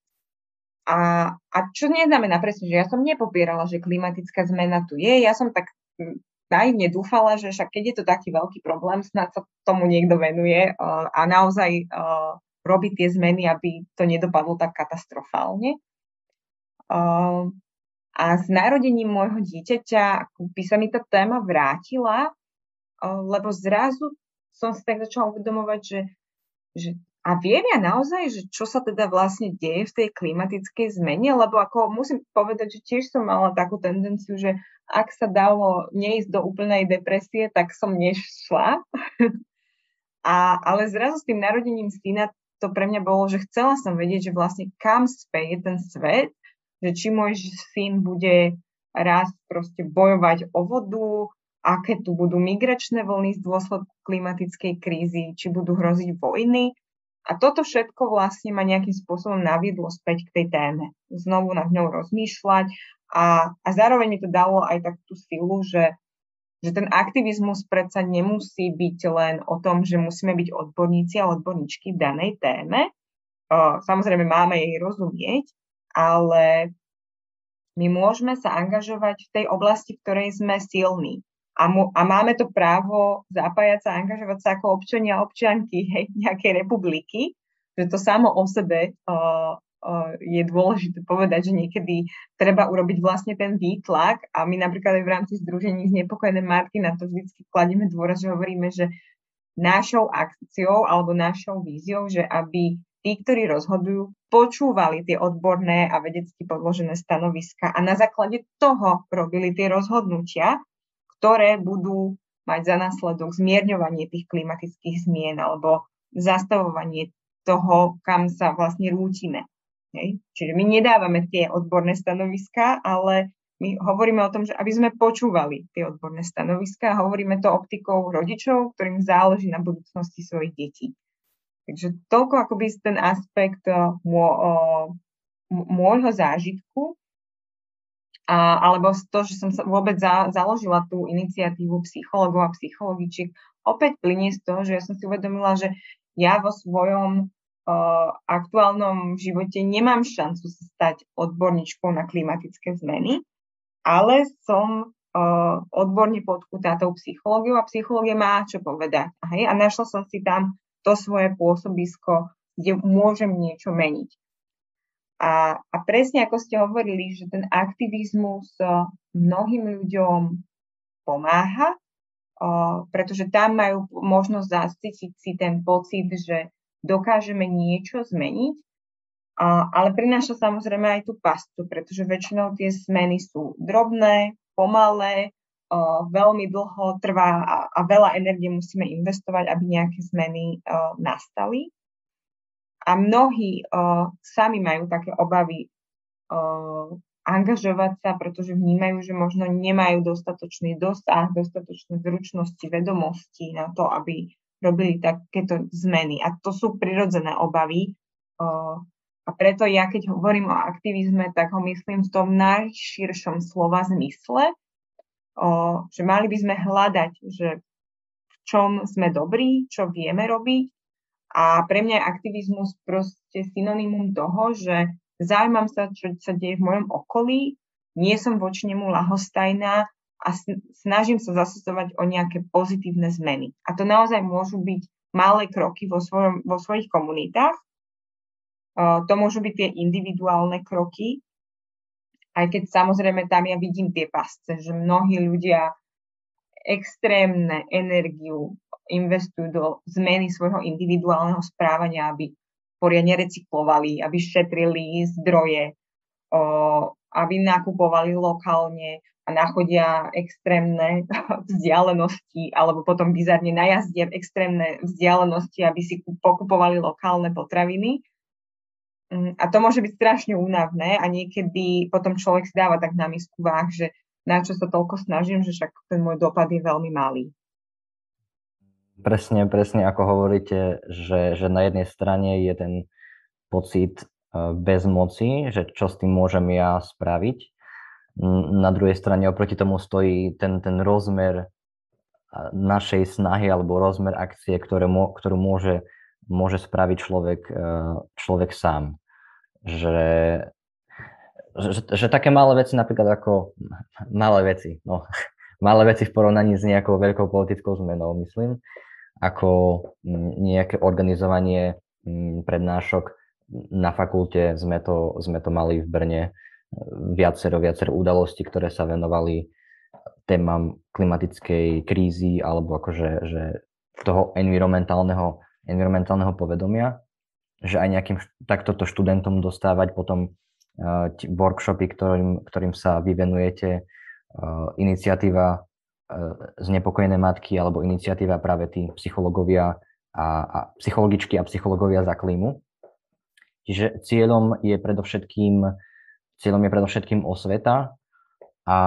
A, a čo neznamená presne, že ja som nepopierala, že klimatická zmena tu je. Ja som tak naivne dúfala, že však keď je to taký veľký problém, snad sa tomu niekto venuje uh, a naozaj uh, robí tie zmeny, aby to nedopadlo tak katastrofálne. Uh, a s narodením môjho dieťaťa by sa mi tá téma vrátila, uh, lebo zrazu som si tak začala uvedomovať, že... že A viem ja naozaj, že čo sa teda vlastne deje v tej klimatickej zmene, lebo ako musím povedať, že tiež som mala takú tendenciu, že ak sa dalo neísť do úplnej depresie, tak som nešla. A, ale zrazu s tým narodením syna to pre mňa bolo, že chcela som vedieť, že vlastne kam speje ten svet, že či môj syn bude raz proste bojovať o vodu, aké tu budú migračné vlny z dôsledku klimatickej krízy, či budú hroziť vojny. A toto všetko vlastne ma nejakým spôsobom naviedlo späť k tej téme. Znovu nad ňou rozmýšľať a, a zároveň mi to dalo aj tak tú silu, že, že ten aktivizmus predsa nemusí byť len o tom, že musíme byť odborníci a odborníčky v danej téme. O, samozrejme máme jej rozumieť, ale my môžeme sa angažovať v tej oblasti, v ktorej sme silní. A, mu, a máme to právo zapájať sa, angažovať sa ako občania a občianky hej, nejakej republiky, že to samo o sebe uh, uh, je dôležité povedať, že niekedy treba urobiť vlastne ten výtlak a my napríklad aj v rámci združení Znepokojené matky na to vždycky kladieme dôraz, že hovoríme, že našou akciou alebo našou víziou, že aby tí, ktorí rozhodujú, počúvali tie odborné a vedecky podložené stanoviska a na základe toho robili tie rozhodnutia, ktoré budú mať za následok zmierňovanie tých klimatických zmien alebo zastavovanie toho, kam sa vlastne rútime. Hej. Čiže my nedávame tie odborné stanoviská, ale my hovoríme o tom, že aby sme počúvali tie odborné stanoviská a hovoríme to optikou rodičov, ktorým záleží na budúcnosti svojich detí. Takže toľko akoby ten aspekt mô, môjho zážitku, A, alebo to, že som sa vôbec za, založila tú iniciatívu psychologov a psychologičiek, opäť plynie z toho, že ja som si uvedomila, že ja vo svojom uh, aktuálnom živote nemám šancu sa stať odborníčkou na klimatické zmeny, ale som uh, odborne podkutá tou psychológiou a psychológia má čo povedať. Hej? A našla som si tam to svoje pôsobisko, kde môžem niečo meniť. A, a presne ako ste hovorili, že ten aktivizmus mnohým ľuďom pomáha, o, pretože tam majú možnosť zacítiť si ten pocit, že dokážeme niečo zmeniť, a, ale prináša samozrejme aj tú pastu, pretože väčšinou tie zmeny sú drobné, pomalé, o, veľmi dlho trvá a, a veľa energie musíme investovať, aby nejaké zmeny o, nastali. A mnohí uh, sami majú také obavy uh, angažovať sa, pretože vnímajú, že možno nemajú dostatočný dosah, dostatočné zručnosti, vedomosti na to, aby robili takéto zmeny. A to sú prirodzené obavy. Uh, a preto ja, keď hovorím o aktivizme, tak ho myslím v tom najširšom slova zmysle, uh, že mali by sme hľadať, že v čom sme dobrí, čo vieme robiť. A pre mňa je aktivizmus proste synonymum toho, že zaujímam sa, čo sa deje v mojom okolí, nie som voči nemu ľahostajná a snažím sa zasadzovať o nejaké pozitívne zmeny. A to naozaj môžu byť malé kroky vo, svojom, vo svojich komunitách. To môžu byť tie individuálne kroky, aj keď samozrejme tam ja vidím tie pasce, že mnohí ľudia extrémne energiu investujú do zmeny svojho individuálneho správania, aby poriadne recyklovali, aby šetrili zdroje, aby nakupovali lokálne a nachodia extrémne vzdialenosti, alebo potom bizarne najazdia extrémne vzdialenosti, aby si pokupovali lokálne potraviny. A to môže byť strašne únavné a niekedy potom človek si dáva tak na misku váh, že na čo sa toľko snažím, že však ten môj dopad je veľmi malý. Presne, presne ako hovoríte, že, že na jednej strane je ten pocit bezmoci, že čo s tým môžem ja spraviť. Na druhej strane oproti tomu stojí ten, ten rozmer našej snahy alebo rozmer akcie, ktoré, ktorú môže, môže spraviť človek, človek sám. Že, že, že také malé veci, napríklad ako malé veci, no, malé veci v porovnaní s nejakou veľkou politickou zmenou, myslím, ako nejaké organizovanie prednášok na fakulte, sme to, sme to mali v Brne, viacero, viacero udalostí, ktoré sa venovali témam klimatickej krízy alebo akože že toho environmentálneho, environmentálneho povedomia, že aj nejakým taktoto študentom dostávať potom uh, t- workshopy, ktorým, ktorým sa vyvenujete, uh, iniciatíva uh, Znepokojené matky alebo iniciatíva práve tí psychológovia a, a psychologičky a psychológovia za klímu. Čiže cieľom je predovšetkým Cieľom je predovšetkým osveta a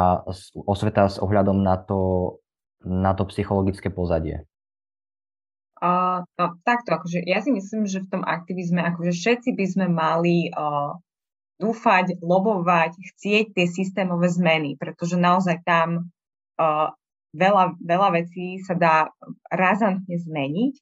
osveta s ohľadom na to, na to psychologické pozadie. Uh, no, takto, akože ja si myslím, že v tom aktivizme akože všetci by sme mali uh, dúfať, lobovať, chcieť tie systémové zmeny, pretože naozaj tam uh, veľa, veľa vecí sa dá razantne zmeniť.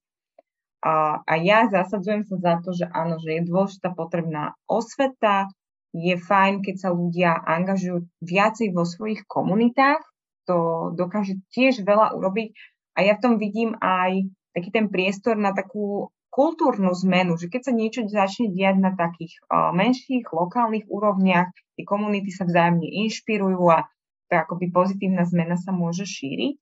Uh, a ja zasadzujem sa za to, že áno, že je dôležitá potrebná osveta. Je fajn, keď sa ľudia angažujú viacej vo svojich komunitách, to dokáže tiež veľa urobiť a ja v tom vidím aj taký ten priestor na takú kultúrnu zmenu, že keď sa niečo začne diať na takých uh, menších, lokálnych úrovniach, tie komunity sa vzájomne inšpirujú a tá akoby pozitívna zmena sa môže šíriť.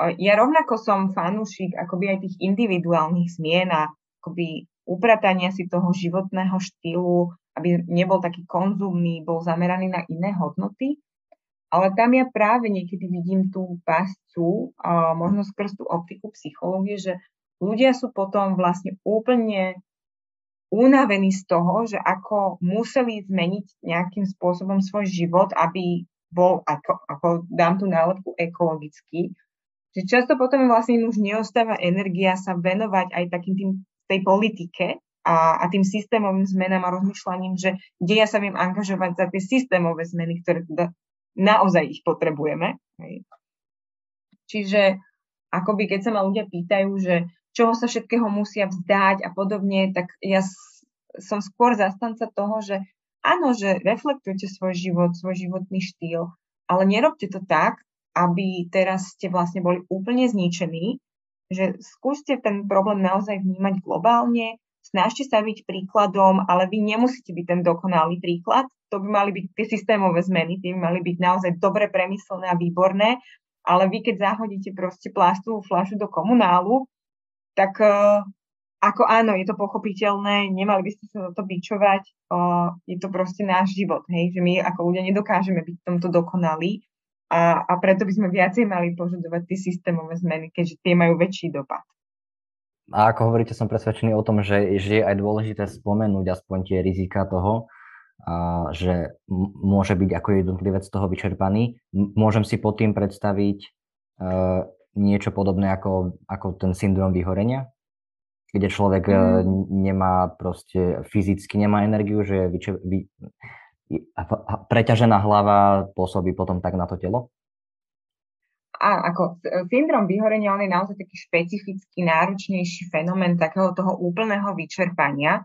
Uh, ja rovnako som fanúšik akoby aj tých individuálnych zmien a akoby upratania si toho životného štýlu, aby nebol taký konzumný, bol zameraný na iné hodnoty. Ale tam ja práve niekedy vidím tú pascu, možno skrz tú optiku psychológie, že ľudia sú potom vlastne úplne únavení z toho, že ako museli zmeniť nejakým spôsobom svoj život, aby bol, ako, ako dám tú nálepku, ekologický. Že často potom vlastne už neostáva energia sa venovať aj takým tým, tej politike, A, a tým systémovým zmenám a rozmýšľaním, že kde ja sa viem angažovať za tie systémové zmeny, ktoré teda naozaj ich potrebujeme. Hej. Čiže akoby keď sa ma ľudia pýtajú, že čoho sa všetkého musia vzdať a podobne, tak ja s, som skôr zastanca toho, že áno, že reflektujte svoj život, svoj životný štýl, ale nerobte to tak, aby teraz ste vlastne boli úplne zničení, že skúste ten problém naozaj vnímať globálne, snažte sa byť príkladom, ale vy nemusíte byť ten dokonalý príklad. To by mali byť tie systémové zmeny, tie by mali byť naozaj dobre premyslené a výborné, ale vy keď zahodíte proste plastovú fľašu do komunálu, tak uh, ako áno, je to pochopiteľné, nemali by ste sa za to bičovať, uh, je to proste náš život, hej? Že my ako ľudia nedokážeme byť v tomto dokonalí a, a preto by sme viacej mali požadovať tie systémové zmeny, keďže tie majú väčší dopad. A ako hovoríte, som presvedčený o tom, že, že je aj dôležité spomenúť aspoň tie rizika toho, a, že m- môže byť ako jednotlivec z toho vyčerpaný. M- môžem si pod tým predstaviť e, niečo podobné ako, ako ten syndrom vyhorenia, kde človek mm. e, nemá proste fyzicky nemá energiu, že je vyčer- vy- preťažená hlava pôsobí potom tak na to telo. A ako syndrom vyhorenia, on je naozaj taký špecifický, náročnejší fenomén takého toho úplného vyčerpania.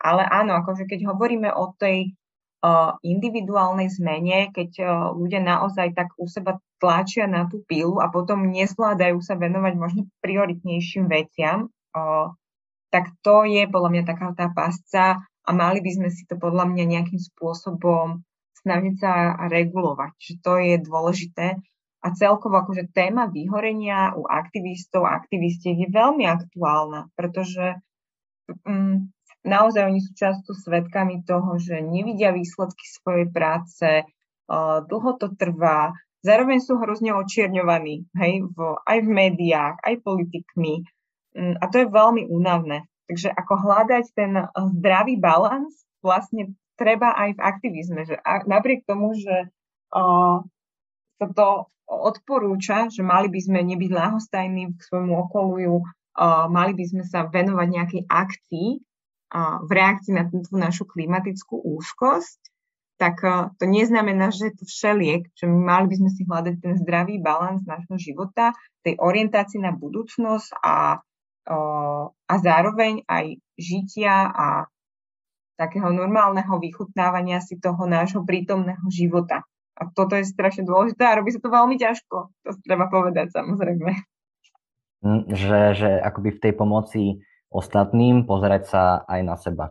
Ale áno, akože keď hovoríme o tej uh, individuálnej zmene, keď uh, ľudia naozaj tak u seba tlačia na tú pilu a potom nezvládajú sa venovať možno prioritnejším veciam, uh, tak to je podľa mňa taká tá pasca a mali by sme si to podľa mňa nejakým spôsobom snažiť sa regulovať. Že to je dôležité. A celkovo akože téma vyhorenia u aktivistov a aktivistiek je veľmi aktuálna, pretože um, naozaj oni sú často svedkami toho, že nevidia výsledky svojej práce, uh, dlho to trvá, zároveň sú hrozne očierňovaní, hej, v, aj v médiách, aj politikmi, um, a to je veľmi únavné. Takže ako hľadať ten zdravý balans vlastne treba aj v aktivizme, že a, napriek tomu, že uh, toto odporúča, že mali by sme nebyť ľahostajní k svojmu okoliu, uh, mali by sme sa venovať nejakej akcii uh, v reakcii na tú našu klimatickú úzkosť, tak uh, to neznamená, že je to všeliek, že my mali by sme si hľadať ten zdravý balans nášho života, tej orientácie na budúcnosť a, uh, a zároveň aj žitia a takého normálneho vychutnávania si toho nášho prítomného života. A toto je strašne dôležité a robí sa to veľmi ťažko. To treba povedať, samozrejme. Že, že akoby v tej pomoci ostatným pozerať sa aj na seba.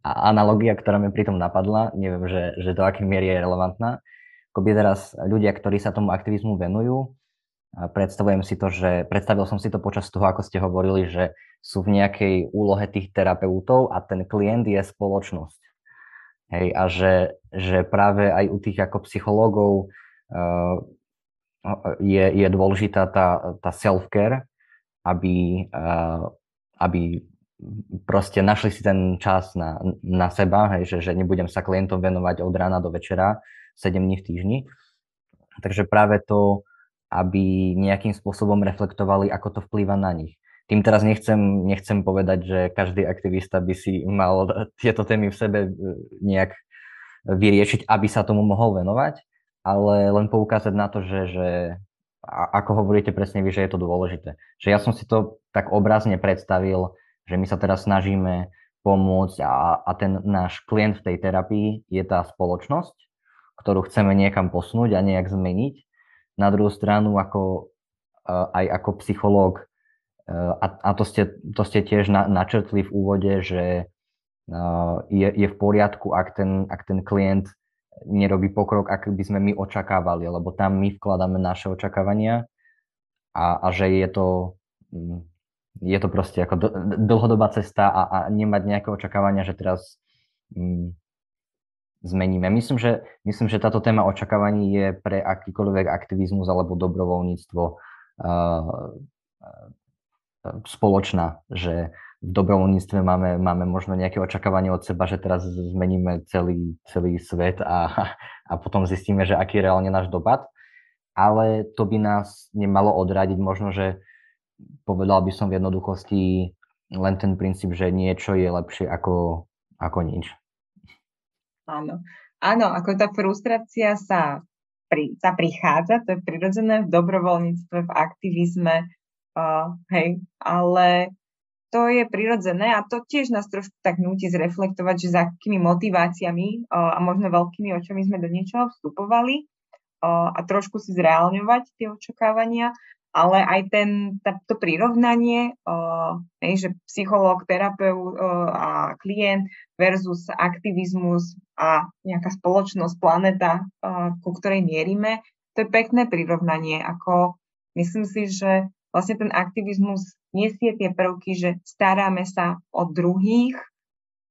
A analogia, ktorá mi pritom napadla, neviem, že, že do akej miery je relevantná. Akoby teraz ľudia, ktorí sa tomu aktivizmu venujú, predstavujem si to, že predstavil som si to počas toho, ako ste hovorili, že sú v nejakej úlohe tých terapeutov a ten klient je spoločnosť. Hej, a že, že práve aj u tých ako psychológov uh, je, je dôležitá tá, tá self-care, aby, uh, aby proste našli si ten čas na, na seba, hej, že, že nebudem sa klientom venovať od rána do večera, sedem dní v týždni. Takže práve to, aby nejakým spôsobom reflektovali, ako to vplýva na nich. Tým teraz nechcem, nechcem povedať, že každý aktivista by si mal tieto témy v sebe nejak vyriešiť, aby sa tomu mohol venovať, ale len poukázať na to, že, že ako hovoríte presne vy, že je to dôležité. Že ja som si to tak obrazne predstavil, že my sa teraz snažíme pomôcť a, a ten náš klient v tej terapii je tá spoločnosť, ktorú chceme niekam posunúť a nejak zmeniť. Na druhú stranu ako, aj ako psychológ, A, a to, ste, to ste tiež na, načrtli v úvode, že uh, je, je v poriadku, ak ten, ak ten klient nerobí pokrok, ak by sme my očakávali, lebo tam my vkladáme naše očakávania a, a že je to, je to proste ako d- dlhodobá cesta a, a nemať nejaké očakávania, že teraz mm, zmeníme. Myslím že, myslím, že táto téma očakávaní je pre akýkoľvek aktivizmus alebo dobrovoľníctvo uh, spoločná, že v dobrovoľníctve máme, máme možno nejaké očakávanie od seba, že teraz zmeníme celý, celý svet a, a potom zistíme, že aký je reálne náš dopad, ale to by nás nemalo odradiť. Možno, že povedal by som v jednoduchosti len ten princíp, že niečo je lepšie ako, ako nič. Áno. Áno, ako tá frustrácia sa, pri, sa prichádza, to je prirodzené v dobrovoľníctve, v aktivizme, Uh, hej, ale to je prirodzené a to tiež nás trošku tak núti zreflektovať, že za akými motiváciami uh, a možno veľkými očami sme do niečoho vstupovali uh, a trošku si zreálňovať tie očakávania, ale aj ten, tá, to prirovnanie, uh, hej, že psychológ, terapeut uh, a klient versus aktivizmus a nejaká spoločnosť, planéta, uh, ku ktorej mierime, to je pekné prirovnanie. Ako myslím si, že vlastne ten aktivizmus nesie tie prvky, že staráme sa o druhých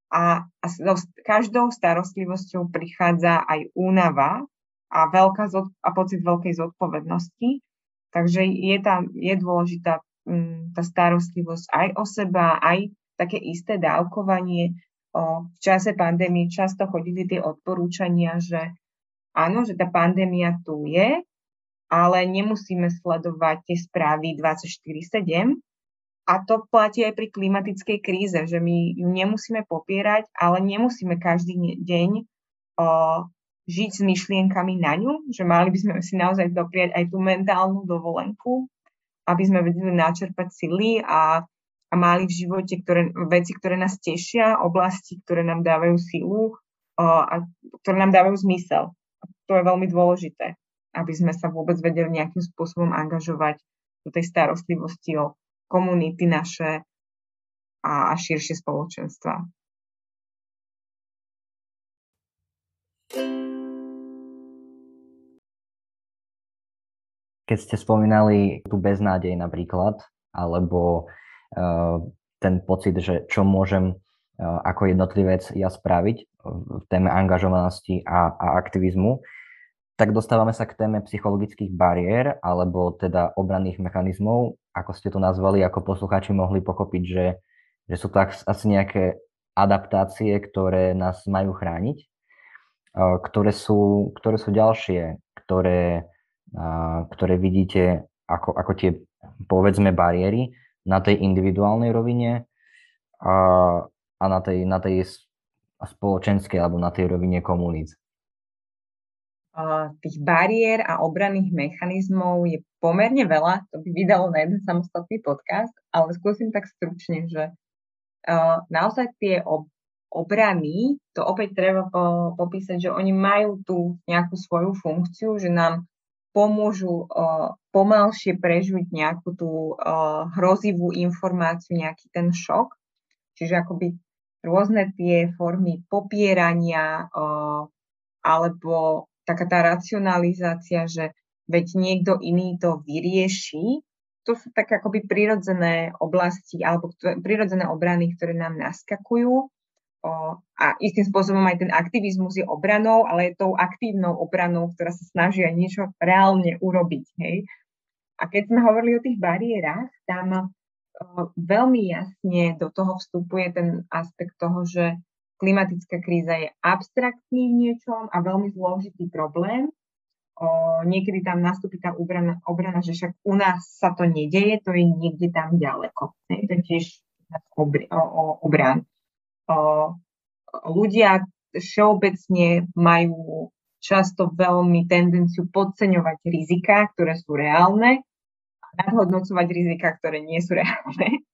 a, a s každou starostlivosťou prichádza aj únava a, veľká zod, a pocit veľkej zodpovednosti. Takže je, tam, je dôležitá m, tá starostlivosť aj o seba, aj také isté dávkovanie. O, v čase pandémie často chodili tie odporúčania, že áno, že tá pandémia tu je, ale nemusíme sledovať tie správy dvadsaťštyri sedem. A to platí aj pri klimatickej kríze, že my ju nemusíme popierať, ale nemusíme každý deň o, žiť s myšlienkami na ňu, že mali by sme si naozaj dopriať aj tú mentálnu dovolenku, aby sme vedeli načerpať sily a, a mali v živote ktoré, veci, ktoré nás tešia, oblasti, ktoré nám dávajú silu o, a ktoré nám dávajú zmysel. To je veľmi dôležité, aby sme sa vôbec vedeli nejakým spôsobom angažovať do tej starostlivosti o komunity naše a širšie spoločenstva. keď ste spomínali tú beznádej napríklad, alebo uh, ten pocit, že čo môžem uh, ako jednotlivec ja spraviť v téme angažovanosti a, a aktivizmu, tak dostávame sa k téme psychologických bariér alebo teda obranných mechanizmov, ako ste to nazvali, ako poslucháči mohli pochopiť, že, že sú to asi nejaké adaptácie, ktoré nás majú chrániť, ktoré sú, ktoré sú ďalšie, ktoré, ktoré vidíte ako, ako tie, povedzme, bariéry na tej individuálnej rovine a, a na tej, na tej spoločenskej alebo na tej rovine komunít. Tých bariér a obranných mechanizmov je pomerne veľa, to by vydalo na jeden samostatný podcast, ale skúsim tak stručne, že naozaj tie obrany, to opäť treba popísať, že oni majú tú nejakú svoju funkciu, že nám pomôžu pomalšie prežiť nejakú tú hrozivú informáciu, nejaký ten šok, čiže akoby rôzne tie formy popierania alebo taká tá racionalizácia, že veď niekto iný to vyrieši, to sú tak akoby prirodzené oblasti alebo prirodzené obrany, ktoré nám naskakujú. O, a istým spôsobom aj ten aktivizmus je obranou, ale je tou aktívnou obranou, ktorá sa snaží aj niečo reálne urobiť. Hej? A keď sme hovorili o tých bariérach, tam o, veľmi jasne do toho vstupuje ten aspekt toho, že klimatická kríza je abstraktný v niečom a veľmi zložitý problém. O, niekedy tam nastúpi tá obrana, obrana, že však u nás sa to nedeje, to je niekde tam ďaleko. Ne? To je tiež obr- o, o, obran. O, ľudia všeobecne majú často veľmi tendenciu podceňovať riziká, ktoré sú reálne, a nadhodnocovať riziká, ktoré nie sú reálne,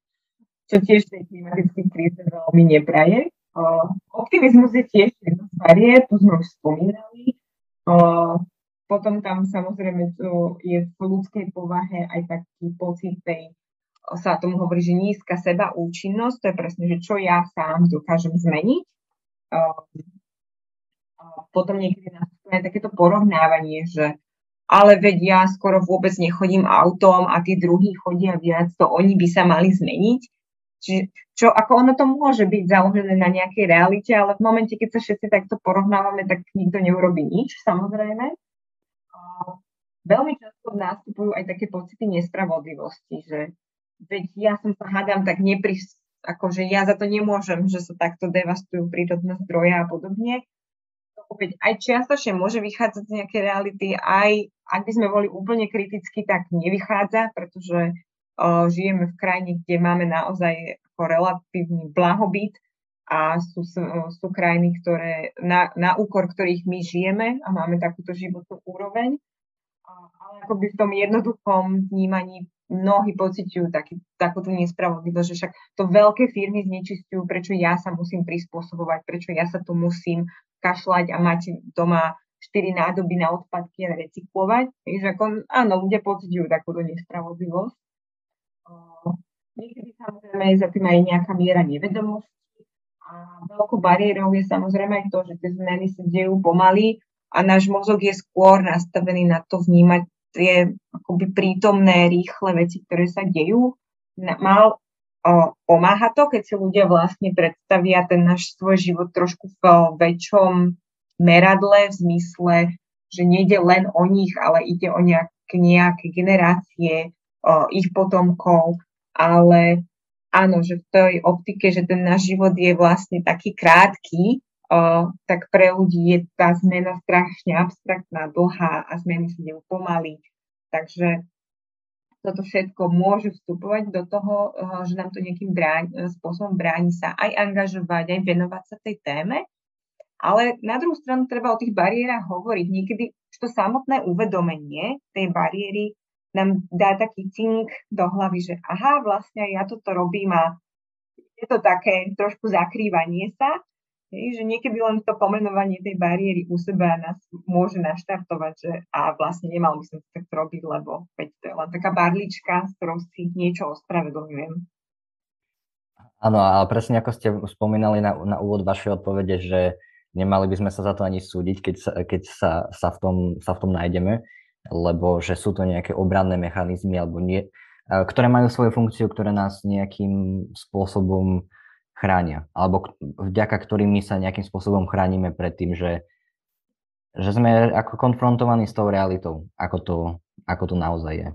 čo tiež tej klimatickej kríze veľmi nepraje. O, optimizmus je tiež jedna z bariér, tu sme už spomínali. O, Potom tam samozrejme je v ľudskej povahe aj taký pocit tej, sa tomu hovorí, že nízka sebaúčinnosť, to je presne, že čo ja sám dokážem zmeniť. Potom niekedy nastupuje takéto porovnávanie, že ale veď ja skoro vôbec nechodím autom a tí druhí chodia viac, to oni by sa mali zmeniť. Čiže čo, ako ono to môže byť založené na nejakej realite, ale v momente, keď sa všetci takto porovnávame, tak nikto neurobí nič, samozrejme. Veľmi často nástupujú aj také pocity nespravodlivosti, že veď ja som sa hádam tak nepris... akože ja za to nemôžem, že sa takto devastujú prírodné zdroje a podobne. Opäť aj čiastočne môže vychádzať z nejakej reality, aj ak by sme boli úplne kriticky, tak nevychádza, pretože uh, žijeme v krajine, kde máme naozaj ako relatívny blahobyt a sú, sú krajiny, ktoré, na, na úkor ktorých my žijeme a máme takúto životnú úroveň. Ale akoby v tom jednoduchom vnímaní mnohí pociťujú taký, takúto nespravodlivosť, že však to veľké firmy znečistujú, prečo ja sa musím prispôsobovať, prečo ja sa tu musím kašľať a mať doma štyri nádoby na odpadky a recyklovať. Takže ako, áno, ľudia pociťujú takúto nespravodlivosť. Niekedy samozrejme za tým aj nejaká miera nevedomosti. A veľkou bariérou je samozrejme aj to, že tie zmeny sa dejú pomaly, a náš mozog je skôr nastavený na to vnímať tie akoby prítomné, rýchle veci, ktoré sa dejú. Mal o, pomáha to, keď si ľudia vlastne predstavia ten náš svoj život trošku v väčšom meradle, v zmysle, že nejde len o nich, ale ide o nejaké, nejaké generácie, o ich potomkov, ale áno, že v tej optike, že ten náš život je vlastne taký krátky, Uh, tak pre ľudí je tá zmena strašne abstraktná, dlhá a zmeny sa dejú pomaly. Takže toto všetko môže vstupovať do toho, uh, že nám to nejakým bráň, uh, spôsobom bráni sa aj angažovať, aj venovať sa tej téme. Ale na druhú stranu treba o tých bariérach hovoriť. Niekedy už to samotné uvedomenie tej bariéry nám dá taký cink do hlavy, že aha, vlastne ja toto robím a je to také trošku zakrývanie sa. Že niekedy len to pomenovanie tej bariéry u seba nás môže naštartovať, že a vlastne nemal by som to tak robiť, lebo veď to je len taká barlička, s ktorou si niečo ospravedlňujem. Áno, a presne ako ste spomínali na, na úvod vašej odpovede, že nemali by sme sa za to ani súdiť, keď sa, keď sa, sa, v, tom, sa v tom nájdeme. lebo že sú to nejaké obranné mechanizmy, alebo nie, ktoré majú svoju funkciu, ktoré nás nejakým spôsobom chránia, alebo vďaka ktorým my sa nejakým spôsobom chránime pred tým, že, že sme ako konfrontovaní s tou realitou, ako to, ako to naozaj je.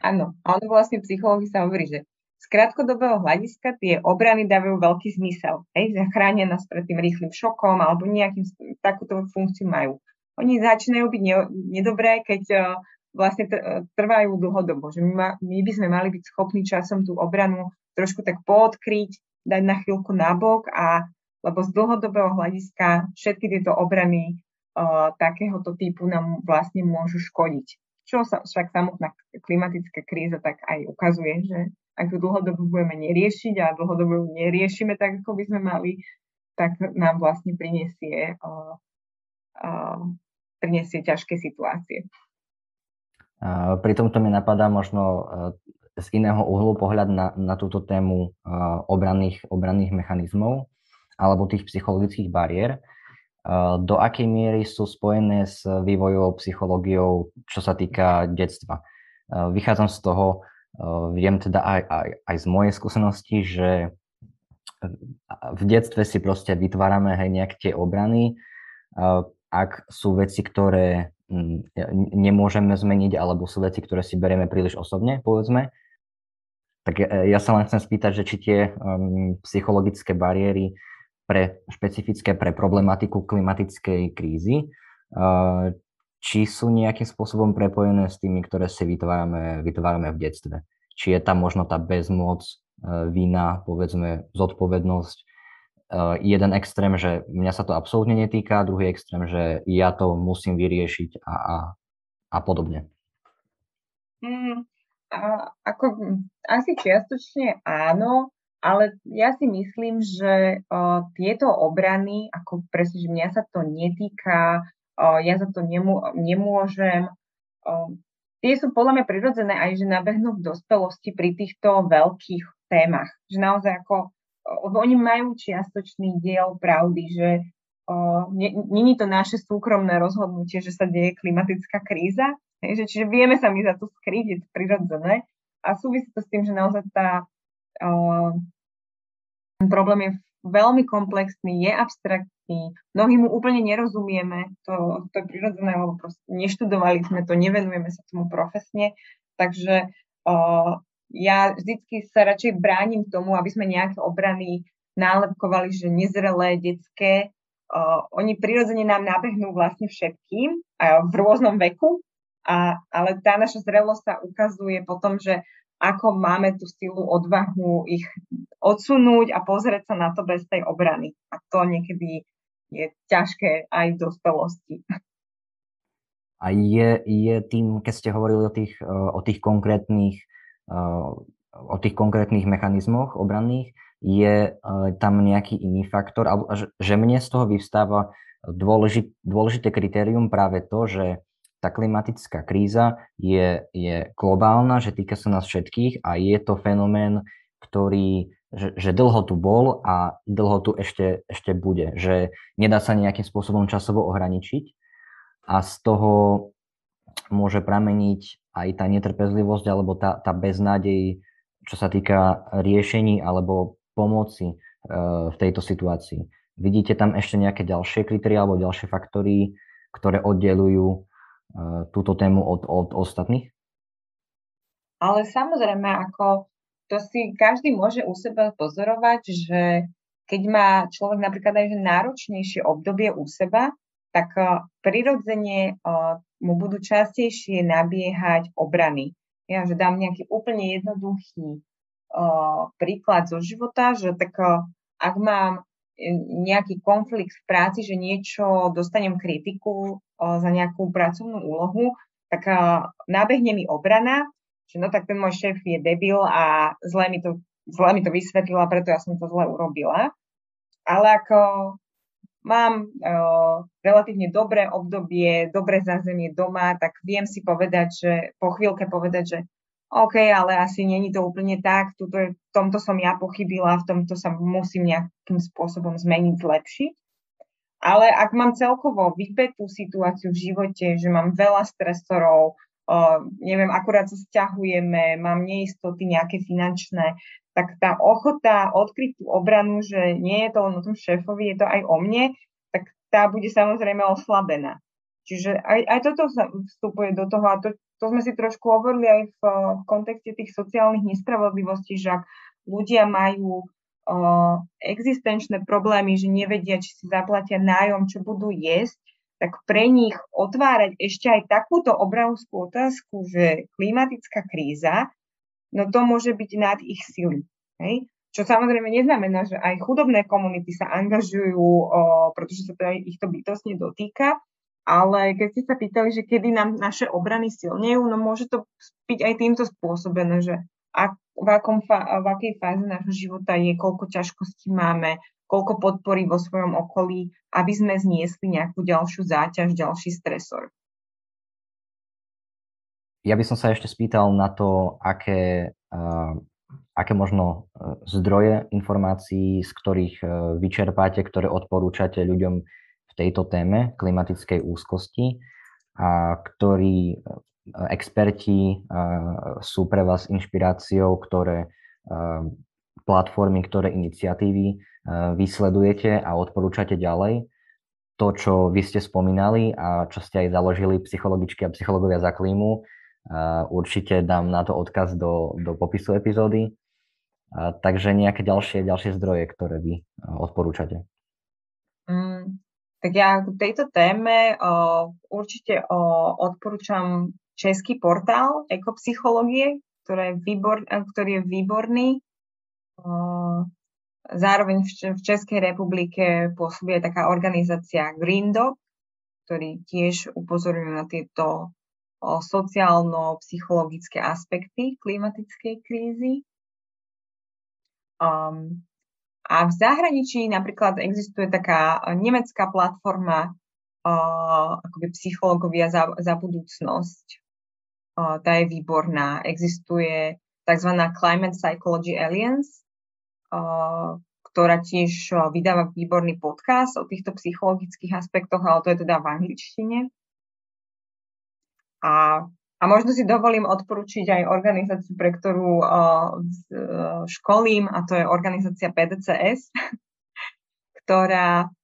Áno, a ono vlastne psychológi sa hovorí, že z krátkodobého hľadiska tie obrany dávajú veľký zmysel, hej, že chránia nás pred tým rýchlym šokom alebo nejakým takúto funkciu majú. Oni začínajú byť ne- nedobré, keď uh, vlastne tr- trvajú dlhodobo, že my, ma- my by sme mali byť schopní časom tú obranu trošku tak poodkryť, dať na chvíľku nabok, a lebo z dlhodobého hľadiska všetky tieto obrany uh, takéhoto typu nám vlastne môžu škodiť. Čo sa však samotná klimatická kríza tak aj ukazuje, že ak ju dlhodobo budeme neriešiť a dlhodobo ju neriešime tak, ako by sme mali, tak nám vlastne prinesie, uh, uh, prinesie ťažké situácie. Uh, pri tomto mi napadá možno uh, z iného uhlu pohľad na, na túto tému uh, obranných, obranných mechanizmov alebo tých psychologických bariér. Do akej miery sú spojené s vývojovou psychológiou, čo sa týka detstva. Vychádzam z toho, viem teda aj, aj, aj z mojej skúsenosti, že v detstve si proste vytvárame hej, nejak tie obrany, ak sú veci, ktoré nemôžeme zmeniť, alebo sú veci, ktoré si berieme príliš osobne, povedzme. Tak ja sa len chcem spýtať, že či tie psychologické bariéry pre špecifické pre problematiku klimatickej krízy, či sú nejakým spôsobom prepojené s tými, ktoré si vytvárame, vytvárame v detstve. Či je tam možno tá bezmoc, vina, povedzme, zodpovednosť. Jeden extrém, že mňa sa to absolútne netýka, druhý extrém, že ja to musím vyriešiť a, a, a podobne. Mm, a, ako, asi čiastočne áno. Ale ja si myslím, že uh, tieto obrany, ako presne, že mňa sa to netýka, uh, ja za to nemô- nemôžem, uh, tie sú podľa mňa prirodzené aj, že nabehnú v dospelosti pri týchto veľkých témach. Že naozaj ako, uh, oni majú čiastočný diel pravdy, že uh, nie je to naše súkromné rozhodnutie, že sa deje klimatická kríza. Takže, čiže vieme sa my za to skryť, je to prirodzené. A súvisí to s tým, že naozaj tá Uh, ten problém je veľmi komplexný, je abstraktný, mnohým mu úplne nerozumieme, to, to je prirodzené, lebo proste neštudovali sme to, nevenujeme sa tomu profesne, takže uh, ja vždycky sa radšej bránim tomu, aby sme nejaké obrany nálepkovali, že nezrelé, detské, uh, oni prirodzene nám nabehnú vlastne všetkým uh, v rôznom veku, a, ale tá naša zrelosť sa ukazuje potom, že ako máme tú silu, odvahu ich odsunúť a pozrieť sa na to bez tej obrany. A to niekedy je ťažké aj v dospelosti. A je, je tým, keď ste hovorili o tých, o tých konkrétnych, o tých konkrétnych mechanizmoch obranných, je tam nejaký iný faktor, že mne z toho vyvstáva dôležité, dôležité kritérium práve to, že tá klimatická kríza je, je globálna, že týka sa nás všetkých a je to fenomén, ktorý, že, že dlho tu bol a dlho tu ešte, ešte bude, že nedá sa nejakým spôsobom časovo ohraničiť a z toho môže prameniť aj tá netrpezlivosť alebo tá, tá beznádej, čo sa týka riešení alebo pomoci e, v tejto situácii. Vidíte tam ešte nejaké ďalšie kritériá alebo ďalšie faktory, ktoré oddeľujú túto tému od, od ostatných? Ale samozrejme, ako to si každý môže u seba pozorovať, že keď má človek napríklad aj náročnejšie obdobie u seba, tak prirodzene mu budú častejšie nabiehať obrany. Ja že dám nejaký úplne jednoduchý príklad zo života, že tak ak mám nejaký konflikt v práci, že niečo, dostanem kritiku za nejakú pracovnú úlohu, tak nabehne mi obrana, že no tak ten môj šéf je debil a zle mi to, zle mi to vysvetlila, preto ja som to zle urobila. Ale ako mám uh, relatívne dobré obdobie, dobré zázemie doma, tak viem si povedať, že po chvíľke povedať, že OK, ale asi není to úplne tak, tuto je, v tomto som ja pochybila, v tomto sa musím nejakým spôsobom zmeniť, zlepšiť. Ale ak mám celkovo vypätú situáciu v živote, že mám veľa stresorov, Uh, neviem, akurát sa sťahujeme, mám neistoty nejaké finančné, tak tá ochota odkryť tú obranu, že nie je to len o tom šéfovi, je to aj o mne, tak tá bude samozrejme oslabená. Čiže aj, aj toto vstupuje do toho, a to, to sme si trošku hovorili aj v, v kontexte tých sociálnych nespravodlivostí, že ak ľudia majú uh, existenčné problémy, že nevedia, či si zaplatia nájom, čo budú jesť, tak pre nich otvárať ešte aj takúto obrovskú otázku, že klimatická kríza, no to môže byť nad ich sily. Hej? Čo samozrejme neznamená, že aj chudobné komunity sa angažujú, o, pretože sa to aj ich to bytostne dotýka, ale keď ste sa pýtali, že kedy nám naše obrany silnejú, no môže to byť aj týmto spôsobené, že ak, v, akom, v akej fáze nášho života je, koľko ťažkostí máme, koľko podporí vo svojom okolí, aby sme zniesli nejakú ďalšiu záťaž, ďalší stresor. Ja by som sa ešte spýtal na to, aké, uh, aké možno zdroje informácií, z ktorých uh, vyčerpáte, ktoré odporúčate ľuďom v tejto téme klimatickej úzkosti, a ktorí uh, experti uh, sú pre vás inšpiráciou, ktoré uh, platformy, ktoré iniciatívy vysledujete a odporúčate ďalej. To, čo vy ste spomínali a čo ste aj založili psychologičky a psychológovia za klímu, určite dám na to odkaz do, do popisu epizódy. Takže nejaké ďalšie, ďalšie zdroje, ktoré vy odporúčate. Mm, tak ja k tejto téme uh, určite uh, odporúčam český portál ekopsychológie, ktorý je, výbor, ktorý je výborný. Uh, Zároveň v Českej republike pôsobí taká organizácia Grindog, ktorý tiež upozorňuje na tieto sociálno-psychologické aspekty klimatickej krízy. Um, a v zahraničí napríklad existuje taká nemecká platforma uh, akoby psychológovia za, za budúcnosť. Uh, tá je výborná. Existuje tzv. Climate Psychology Alliance, ktorá tiež vydáva výborný podcast o týchto psychologických aspektoch, ale to je teda v angličtine. A, a možno si dovolím odporučiť aj organizáciu, pre ktorú uh, školím, a to je organizácia pé dé cé es, ktorá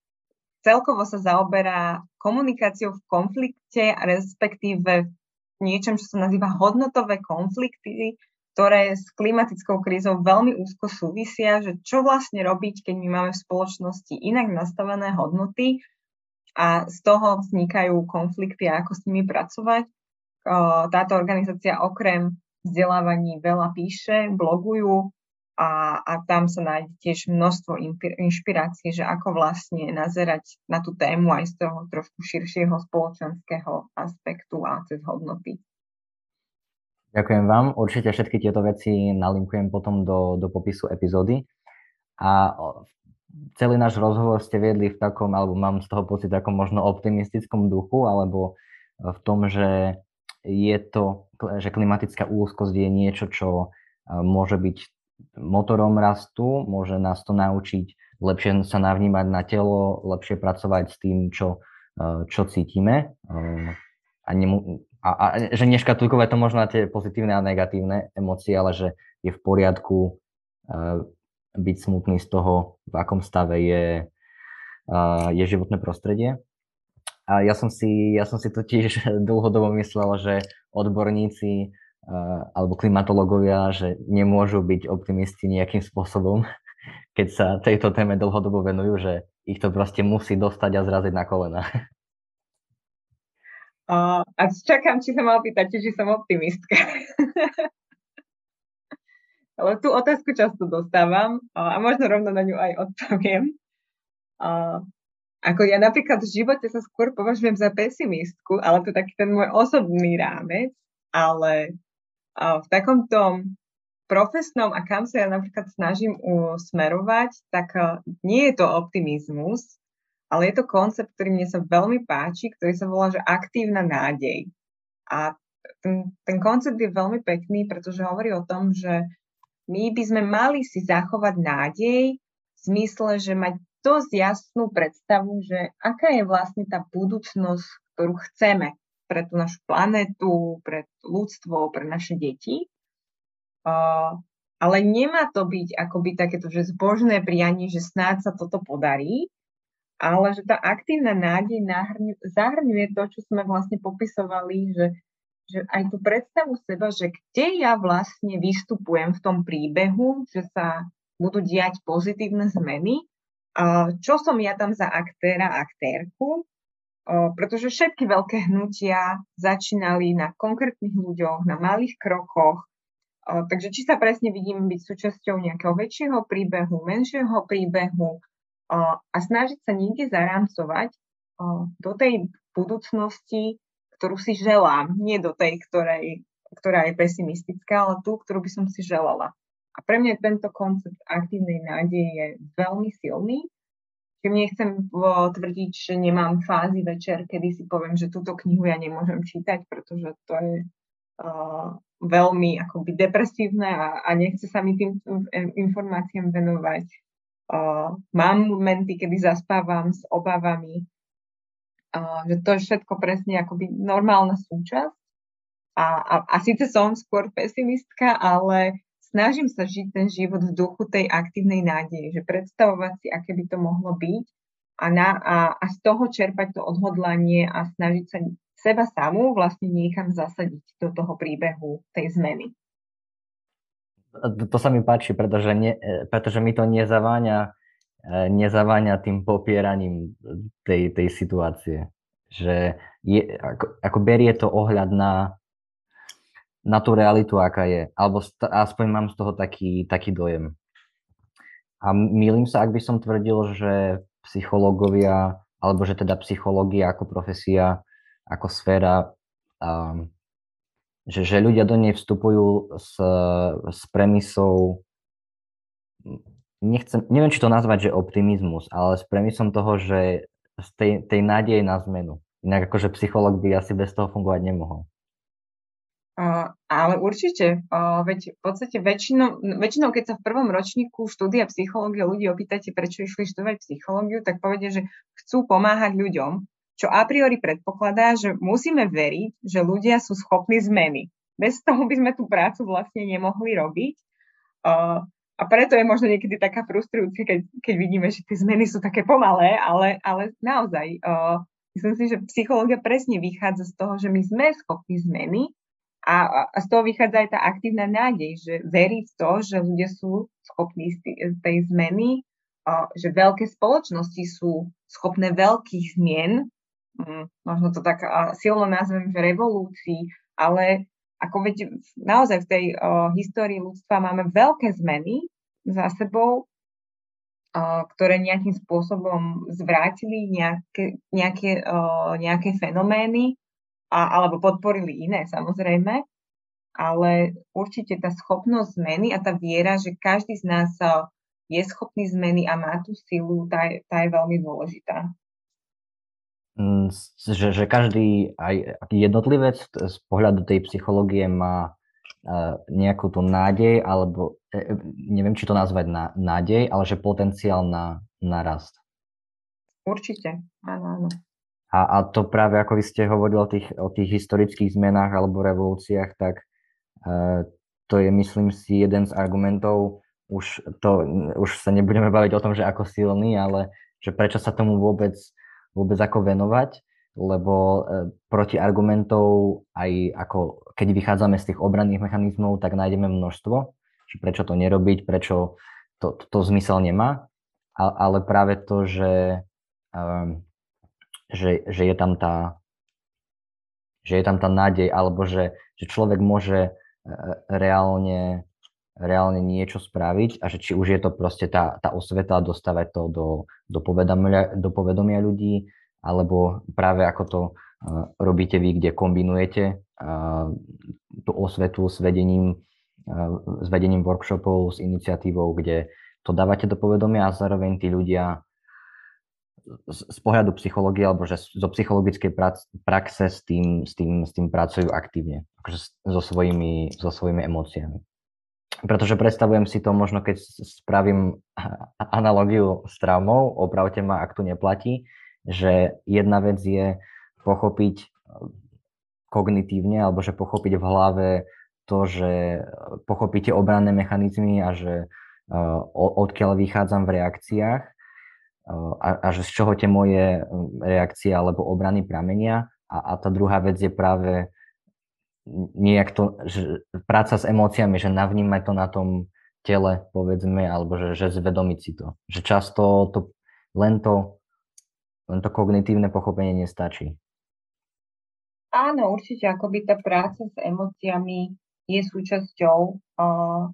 celkovo sa zaoberá komunikáciou v konflikte, respektíve niečom, čo sa nazýva hodnotové konflikty, ktoré s klimatickou krízou veľmi úzko súvisia, že čo vlastne robiť, keď my máme v spoločnosti inak nastavené hodnoty a z toho vznikajú konflikty a ako s nimi pracovať. Táto organizácia okrem vzdelávaní veľa píše, blogujú a, a tam sa nájde tiež množstvo inšpirácií, že ako vlastne nazerať na tú tému aj z toho trošku širšieho spoločenského aspektu a cez hodnoty. Ďakujem vám. Určite všetky tieto veci nalinkujem potom do, do popisu epizódy. A celý náš rozhovor ste viedli v takom, alebo mám z toho pocit, takom možno optimistickom duchu, alebo v tom, že je to, že klimatická úzkosť je niečo, čo môže byť motorom rastu, môže nás to naučiť lepšie sa navnímať na telo, lepšie pracovať s tým, čo, čo cítime. A nemu- A, a že neškatulkovať to možno na tie pozitívne a negatívne emócie, ale že je v poriadku uh, byť smutný z toho, v akom stave je, uh, je životné prostredie. A ja som si, ja som si totiž dlhodobo myslel, že odborníci uh, alebo klimatológovia, že nemôžu byť optimisti nejakým spôsobom, keď sa tejto téme dlhodobo venujú, že ich to proste musí dostať a zraziť na kolena. Uh, a čakám, či sa ma opýtate, či som optimistka. Ale tú otázku často dostávam uh, a možno rovno na ňu aj odpoviem. Uh, ako ja napríklad v živote sa skôr považujem za pesimistku, ale to je taký ten môj osobný rámec, ale uh, v takomto profesnom a kam sa ja napríklad snažím usmerovať, tak uh, nie je to optimizmus, ale je to koncept, ktorý mne sa veľmi páči, ktorý sa volá, že aktívna nádej. A ten, ten koncept je veľmi pekný, pretože hovorí o tom, že my by sme mali si zachovať nádej v zmysle, že mať dosť jasnú predstavu, že aká je vlastne tá budúcnosť, ktorú chceme pre tú našu planetu, pre ľudstvo, pre naše deti. Uh, ale nemá to byť akoby takéto, že zbožné prianie, že snáď sa toto podarí, ale že tá aktívna nádej nahrň, zahrňuje to, čo sme vlastne popisovali, že, že aj tú predstavu seba, že kde ja vlastne vystupujem v tom príbehu, že sa budú diať pozitívne zmeny, uh, čo som ja tam za aktéra, aktérku, pretože všetky veľké hnutia začínali na konkrétnych ľuďoch, na malých krokoch. Takže či sa presne vidíme byť súčasťou nejakého väčšieho príbehu, menšieho príbehu a snažiť sa niekde zarámcovať do tej budúcnosti, ktorú si želám. Nie do tej, ktorej, ktorá je pesimistická, ale tú, ktorú by som si želala. A pre mňa tento koncept aktívnej nádeje je veľmi silný. Nechcem tvrdiť, že nemám fázy večer, kedy si poviem, že túto knihu ja nemôžem čítať, pretože to je uh, veľmi akoby depresívne a, a nechce sa mi tým informáciám venovať. Uh, mám momenty, kedy zaspávam s obavami, uh, že to je všetko presne akoby normálna súčasť. A, a, a síce som skôr pesimistka, ale snažím sa žiť ten život v duchu tej aktívnej nádeje, že predstavovať si, aké by to mohlo byť a, na, a, a z toho čerpať to odhodlanie a snažiť sa seba samú vlastne niekam zasadiť do toho príbehu tej zmeny. To, to sa mi páči, pretože, ne, pretože mi to nezaváňa, nezaváňa tým popieraním tej, tej situácie. Že je, ako, ako berie to ohľad na... na tú realitu, aká je. Alebo st- aspoň mám z toho taký, taký dojem. A mýlim sa, ak by som tvrdil, že psychológovia, alebo že teda psychológia ako profesia, ako sféra, um, že, že ľudia do nej vstupujú s, s premisou, nechcem, neviem, či to nazvať, že optimizmus, ale s premisom toho, že z tej, tej nádeje na zmenu. Inak akože psychológ by asi bez toho fungovať nemohol. Uh, ale určite, uh, veď v podstate väčšinou, väčšinou, keď sa v prvom ročníku štúdia psychológie ľudí opýtate, prečo išli študovať psychológiu, tak povedia, že chcú pomáhať ľuďom, čo a priori predpokladá, že musíme veriť, že ľudia sú schopní zmeny. Bez toho by sme tú prácu vlastne nemohli robiť. Uh, a preto je možno niekedy taká frustrujúca, keď, keď vidíme, že tie zmeny sú také pomalé, ale, ale naozaj, uh, myslím si, že psychológia presne vychádza z toho, že my sme schopní zmeny. A z toho vychádza aj tá aktívna nádej, že verí v to, že ľudia sú schopní z tej zmeny, že veľké spoločnosti sú schopné veľkých zmien, možno to tak silno nazvem, že revolúcií, ale ako veď naozaj v tej histórii ľudstva máme veľké zmeny za sebou, ktoré nejakým spôsobom zvrátili nejaké, nejaké, nejaké fenomény, A, alebo podporili iné, samozrejme, ale určite tá schopnosť zmeny a tá viera, že každý z nás je schopný zmeny a má tú silu, tá je, tá je veľmi dôležitá. Že, že každý aj jednotlivec z pohľadu tej psychológie má nejakú tú nádej, alebo neviem, či to nazvať na, nádej, ale že potenciál na, na rast. Určite, áno, áno. A, a to práve, ako vy ste hovorili o tých, o tých historických zmenách alebo revolúciách, tak e, to je, myslím si, jeden z argumentov, už, to, už sa nebudeme baviť o tom, že ako silný, ale že prečo sa tomu vôbec, vôbec ako venovať, lebo e, proti argumentov, aj ako keď vychádzame z tých obranných mechanizmov, tak nájdeme množstvo, že prečo to nerobiť, prečo to, to, to zmysel nemá, a, ale práve to, že... E, Že, že, je tam tá, že je tam tá nádej, alebo že, že človek môže reálne, reálne niečo spraviť a že či už je to proste tá, tá osveta, dostávať to do, do, povedomia, do povedomia ľudí, alebo práve ako to uh, robíte vy, kde kombinujete uh, tú osvetu s vedením, uh, s vedením workshopov, s iniciatívou, kde to dávate do povedomia a zároveň tí ľudia z pohľadu psychológie, alebo že zo psychologickej praxe s tým, s tým, s tým pracujú aktívne, akože so svojimi, so svojimi emóciami. Pretože predstavujem si to možno, keď spravím analogiu s traumou, opravte ma, ak tu neplatí, že jedna vec je pochopiť kognitívne, alebo že pochopiť v hlave to, že pochopíte obranné mechanizmy a že odkiaľ vychádzam v reakciách a, a že z čoho tie moje reakcie alebo obrany pramenia. A, a tá druhá vec je práve nejak to, že práca s emóciami, že navnímať to na tom tele, povedzme, alebo že, že zvedomiť si to. Že často to len, to len to kognitívne pochopenie nestačí. Áno, určite, akoby tá práca s emóciami je súčasťou uh,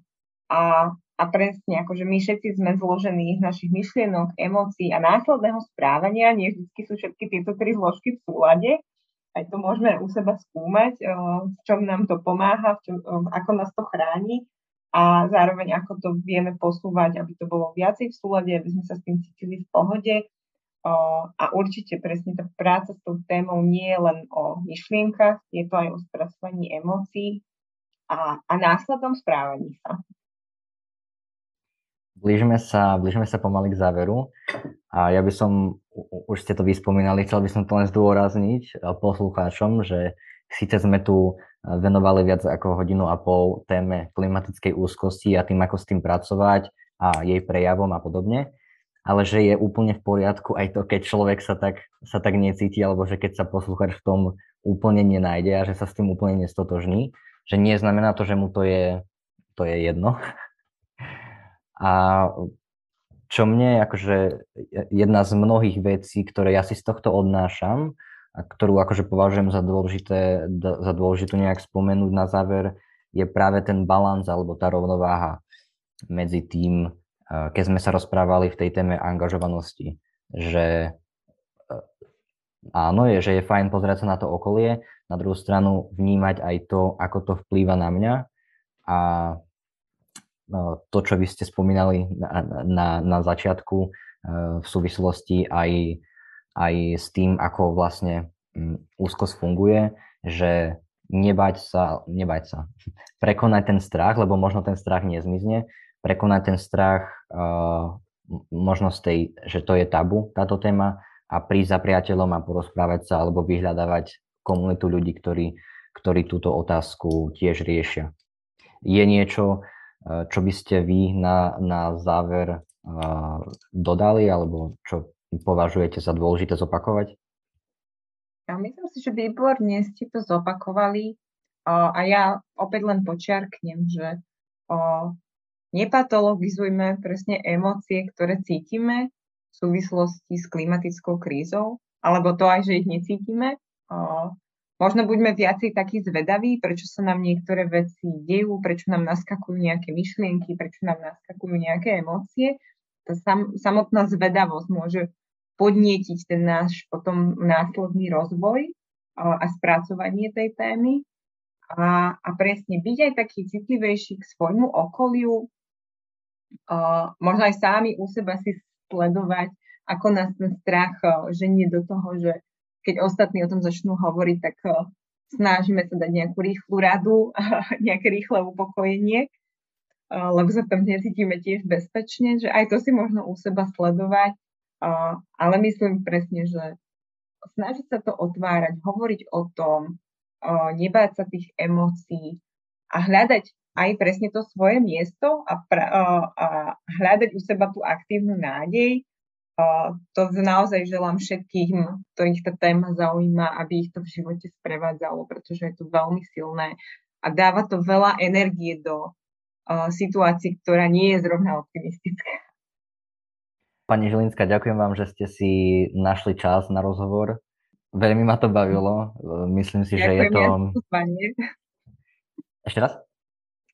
a, a presne, akože my všetci sme zložení z našich myšlienok, emócií a následného správania. Nie vždy sú všetky tieto tri zložky v súlade. Aj to môžeme u seba skúmať, v čom nám to pomáha, v čom, ako nás to chráni a zároveň ako to vieme posúvať, aby to bolo viacej v súlade, aby sme sa s tým cítili v pohode. A určite presne tá práca s tou témou nie je len o myšlienkach, je to aj o spracovaní emócií a, a následnom správaní sa. Blížime sa, blížime sa pomaly k záveru a ja by som, už ste to vyspomínali, chcel by som to len zdôrazniť poslucháčom, že síce sme tu venovali viac ako hodinu a pol téme klimatickej úzkosti a tým, ako s tým pracovať a jej prejavom a podobne, ale že je úplne v poriadku aj to, keď človek sa tak, sa tak necíti, alebo že keď sa poslucháč v tom úplne nenájde a že sa s tým úplne nestotožní, že nie znamená to, že mu to je, to je jedno. A čo mne, akože jedna z mnohých vecí, ktoré ja si z tohto odnášam a ktorú akože považujem za dôležité, za dôležitú nejak spomenúť na záver, je práve ten balans alebo tá rovnováha medzi tým, keď sme sa rozprávali v tej téme angažovanosti, že áno, je, že je fajn pozerať sa na to okolie, na druhú stranu vnímať aj to, ako to vplýva na mňa a to, čo vy ste spomínali na, na, na začiatku v súvislosti aj, aj s tým, ako vlastne úzkosť funguje, že nebať sa, nebať sa, prekonať ten strach, lebo možno ten strach nezmizne, prekonať ten strach možno z tej, že to je tabu, táto téma, a prísť za priateľom a porozprávať sa alebo vyhľadávať komunitu ľudí, ktorí, ktorí túto otázku tiež riešia. Je niečo, čo by ste vy na, na záver uh, dodali, alebo čo považujete za dôležité zopakovať? Ja myslím si, že výborne ste to zopakovali uh, a ja opäť len počiarknem, že uh, nepatologizujme presne emócie, ktoré cítime v súvislosti s klimatickou krízou, alebo to aj, že ich necítime. Uh, Možno buďme viacej takí zvedaví, prečo sa nám niektoré veci dejú, prečo nám naskakujú nejaké myšlienky, prečo nám naskakujú nejaké emócie. Tá sam, samotná zvedavosť môže podnietiť ten náš potom následný rozvoj a, a spracovanie tej témy. A, a presne byť aj taký citlivejší k svojmu okoliu, a, možno aj sami u seba si sledovať, ako nás ten strach ženie do toho, že keď ostatní o tom začnú hovoriť, tak uh, snažíme sa dať nejakú rýchlu radu, uh, nejaké rýchle upokojenie, uh, lebo sa tam necítime tiež bezpečne, že aj to si možno u seba sledovať, uh, ale myslím presne, že snažiť sa to otvárať, hovoriť o tom, uh, nebáť sa tých emócií a hľadať aj presne to svoje miesto a, pra, uh, a hľadať u seba tú aktívnu nádej. Uh, to naozaj želám všetkým, ktorých tá téma zaujíma, aby ich to v živote sprevádzalo, pretože je to veľmi silné a dáva to veľa energie do uh, situácií, ktorá nie je zrovna optimistická. Pani Žilinská, ďakujem vám, že ste si našli čas na rozhovor. Veľmi ma to bavilo. Myslím si, ďakujem že je to... Ďakujem ja za pozvanie. Ešte raz?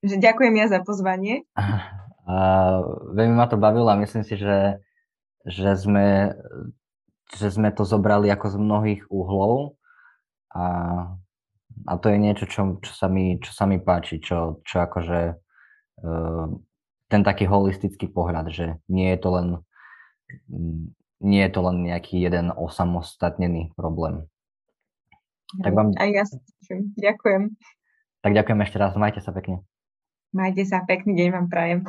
Že ďakujem ja za pozvanie. Uh, veľmi ma to bavilo a myslím si, že že sme, že sme to zobrali ako z mnohých uhlov a, a to je niečo, čo, čo, sa, mi, čo sa mi páči, čo, čo akože uh, ten taký holistický pohľad, že nie je to len, nie je to len nejaký jeden osamostatnený problém. Tak vám... Aj ja sa ďakujem. Tak ďakujem ešte raz, majte sa pekne. Majte sa, pekný deň vám prajem.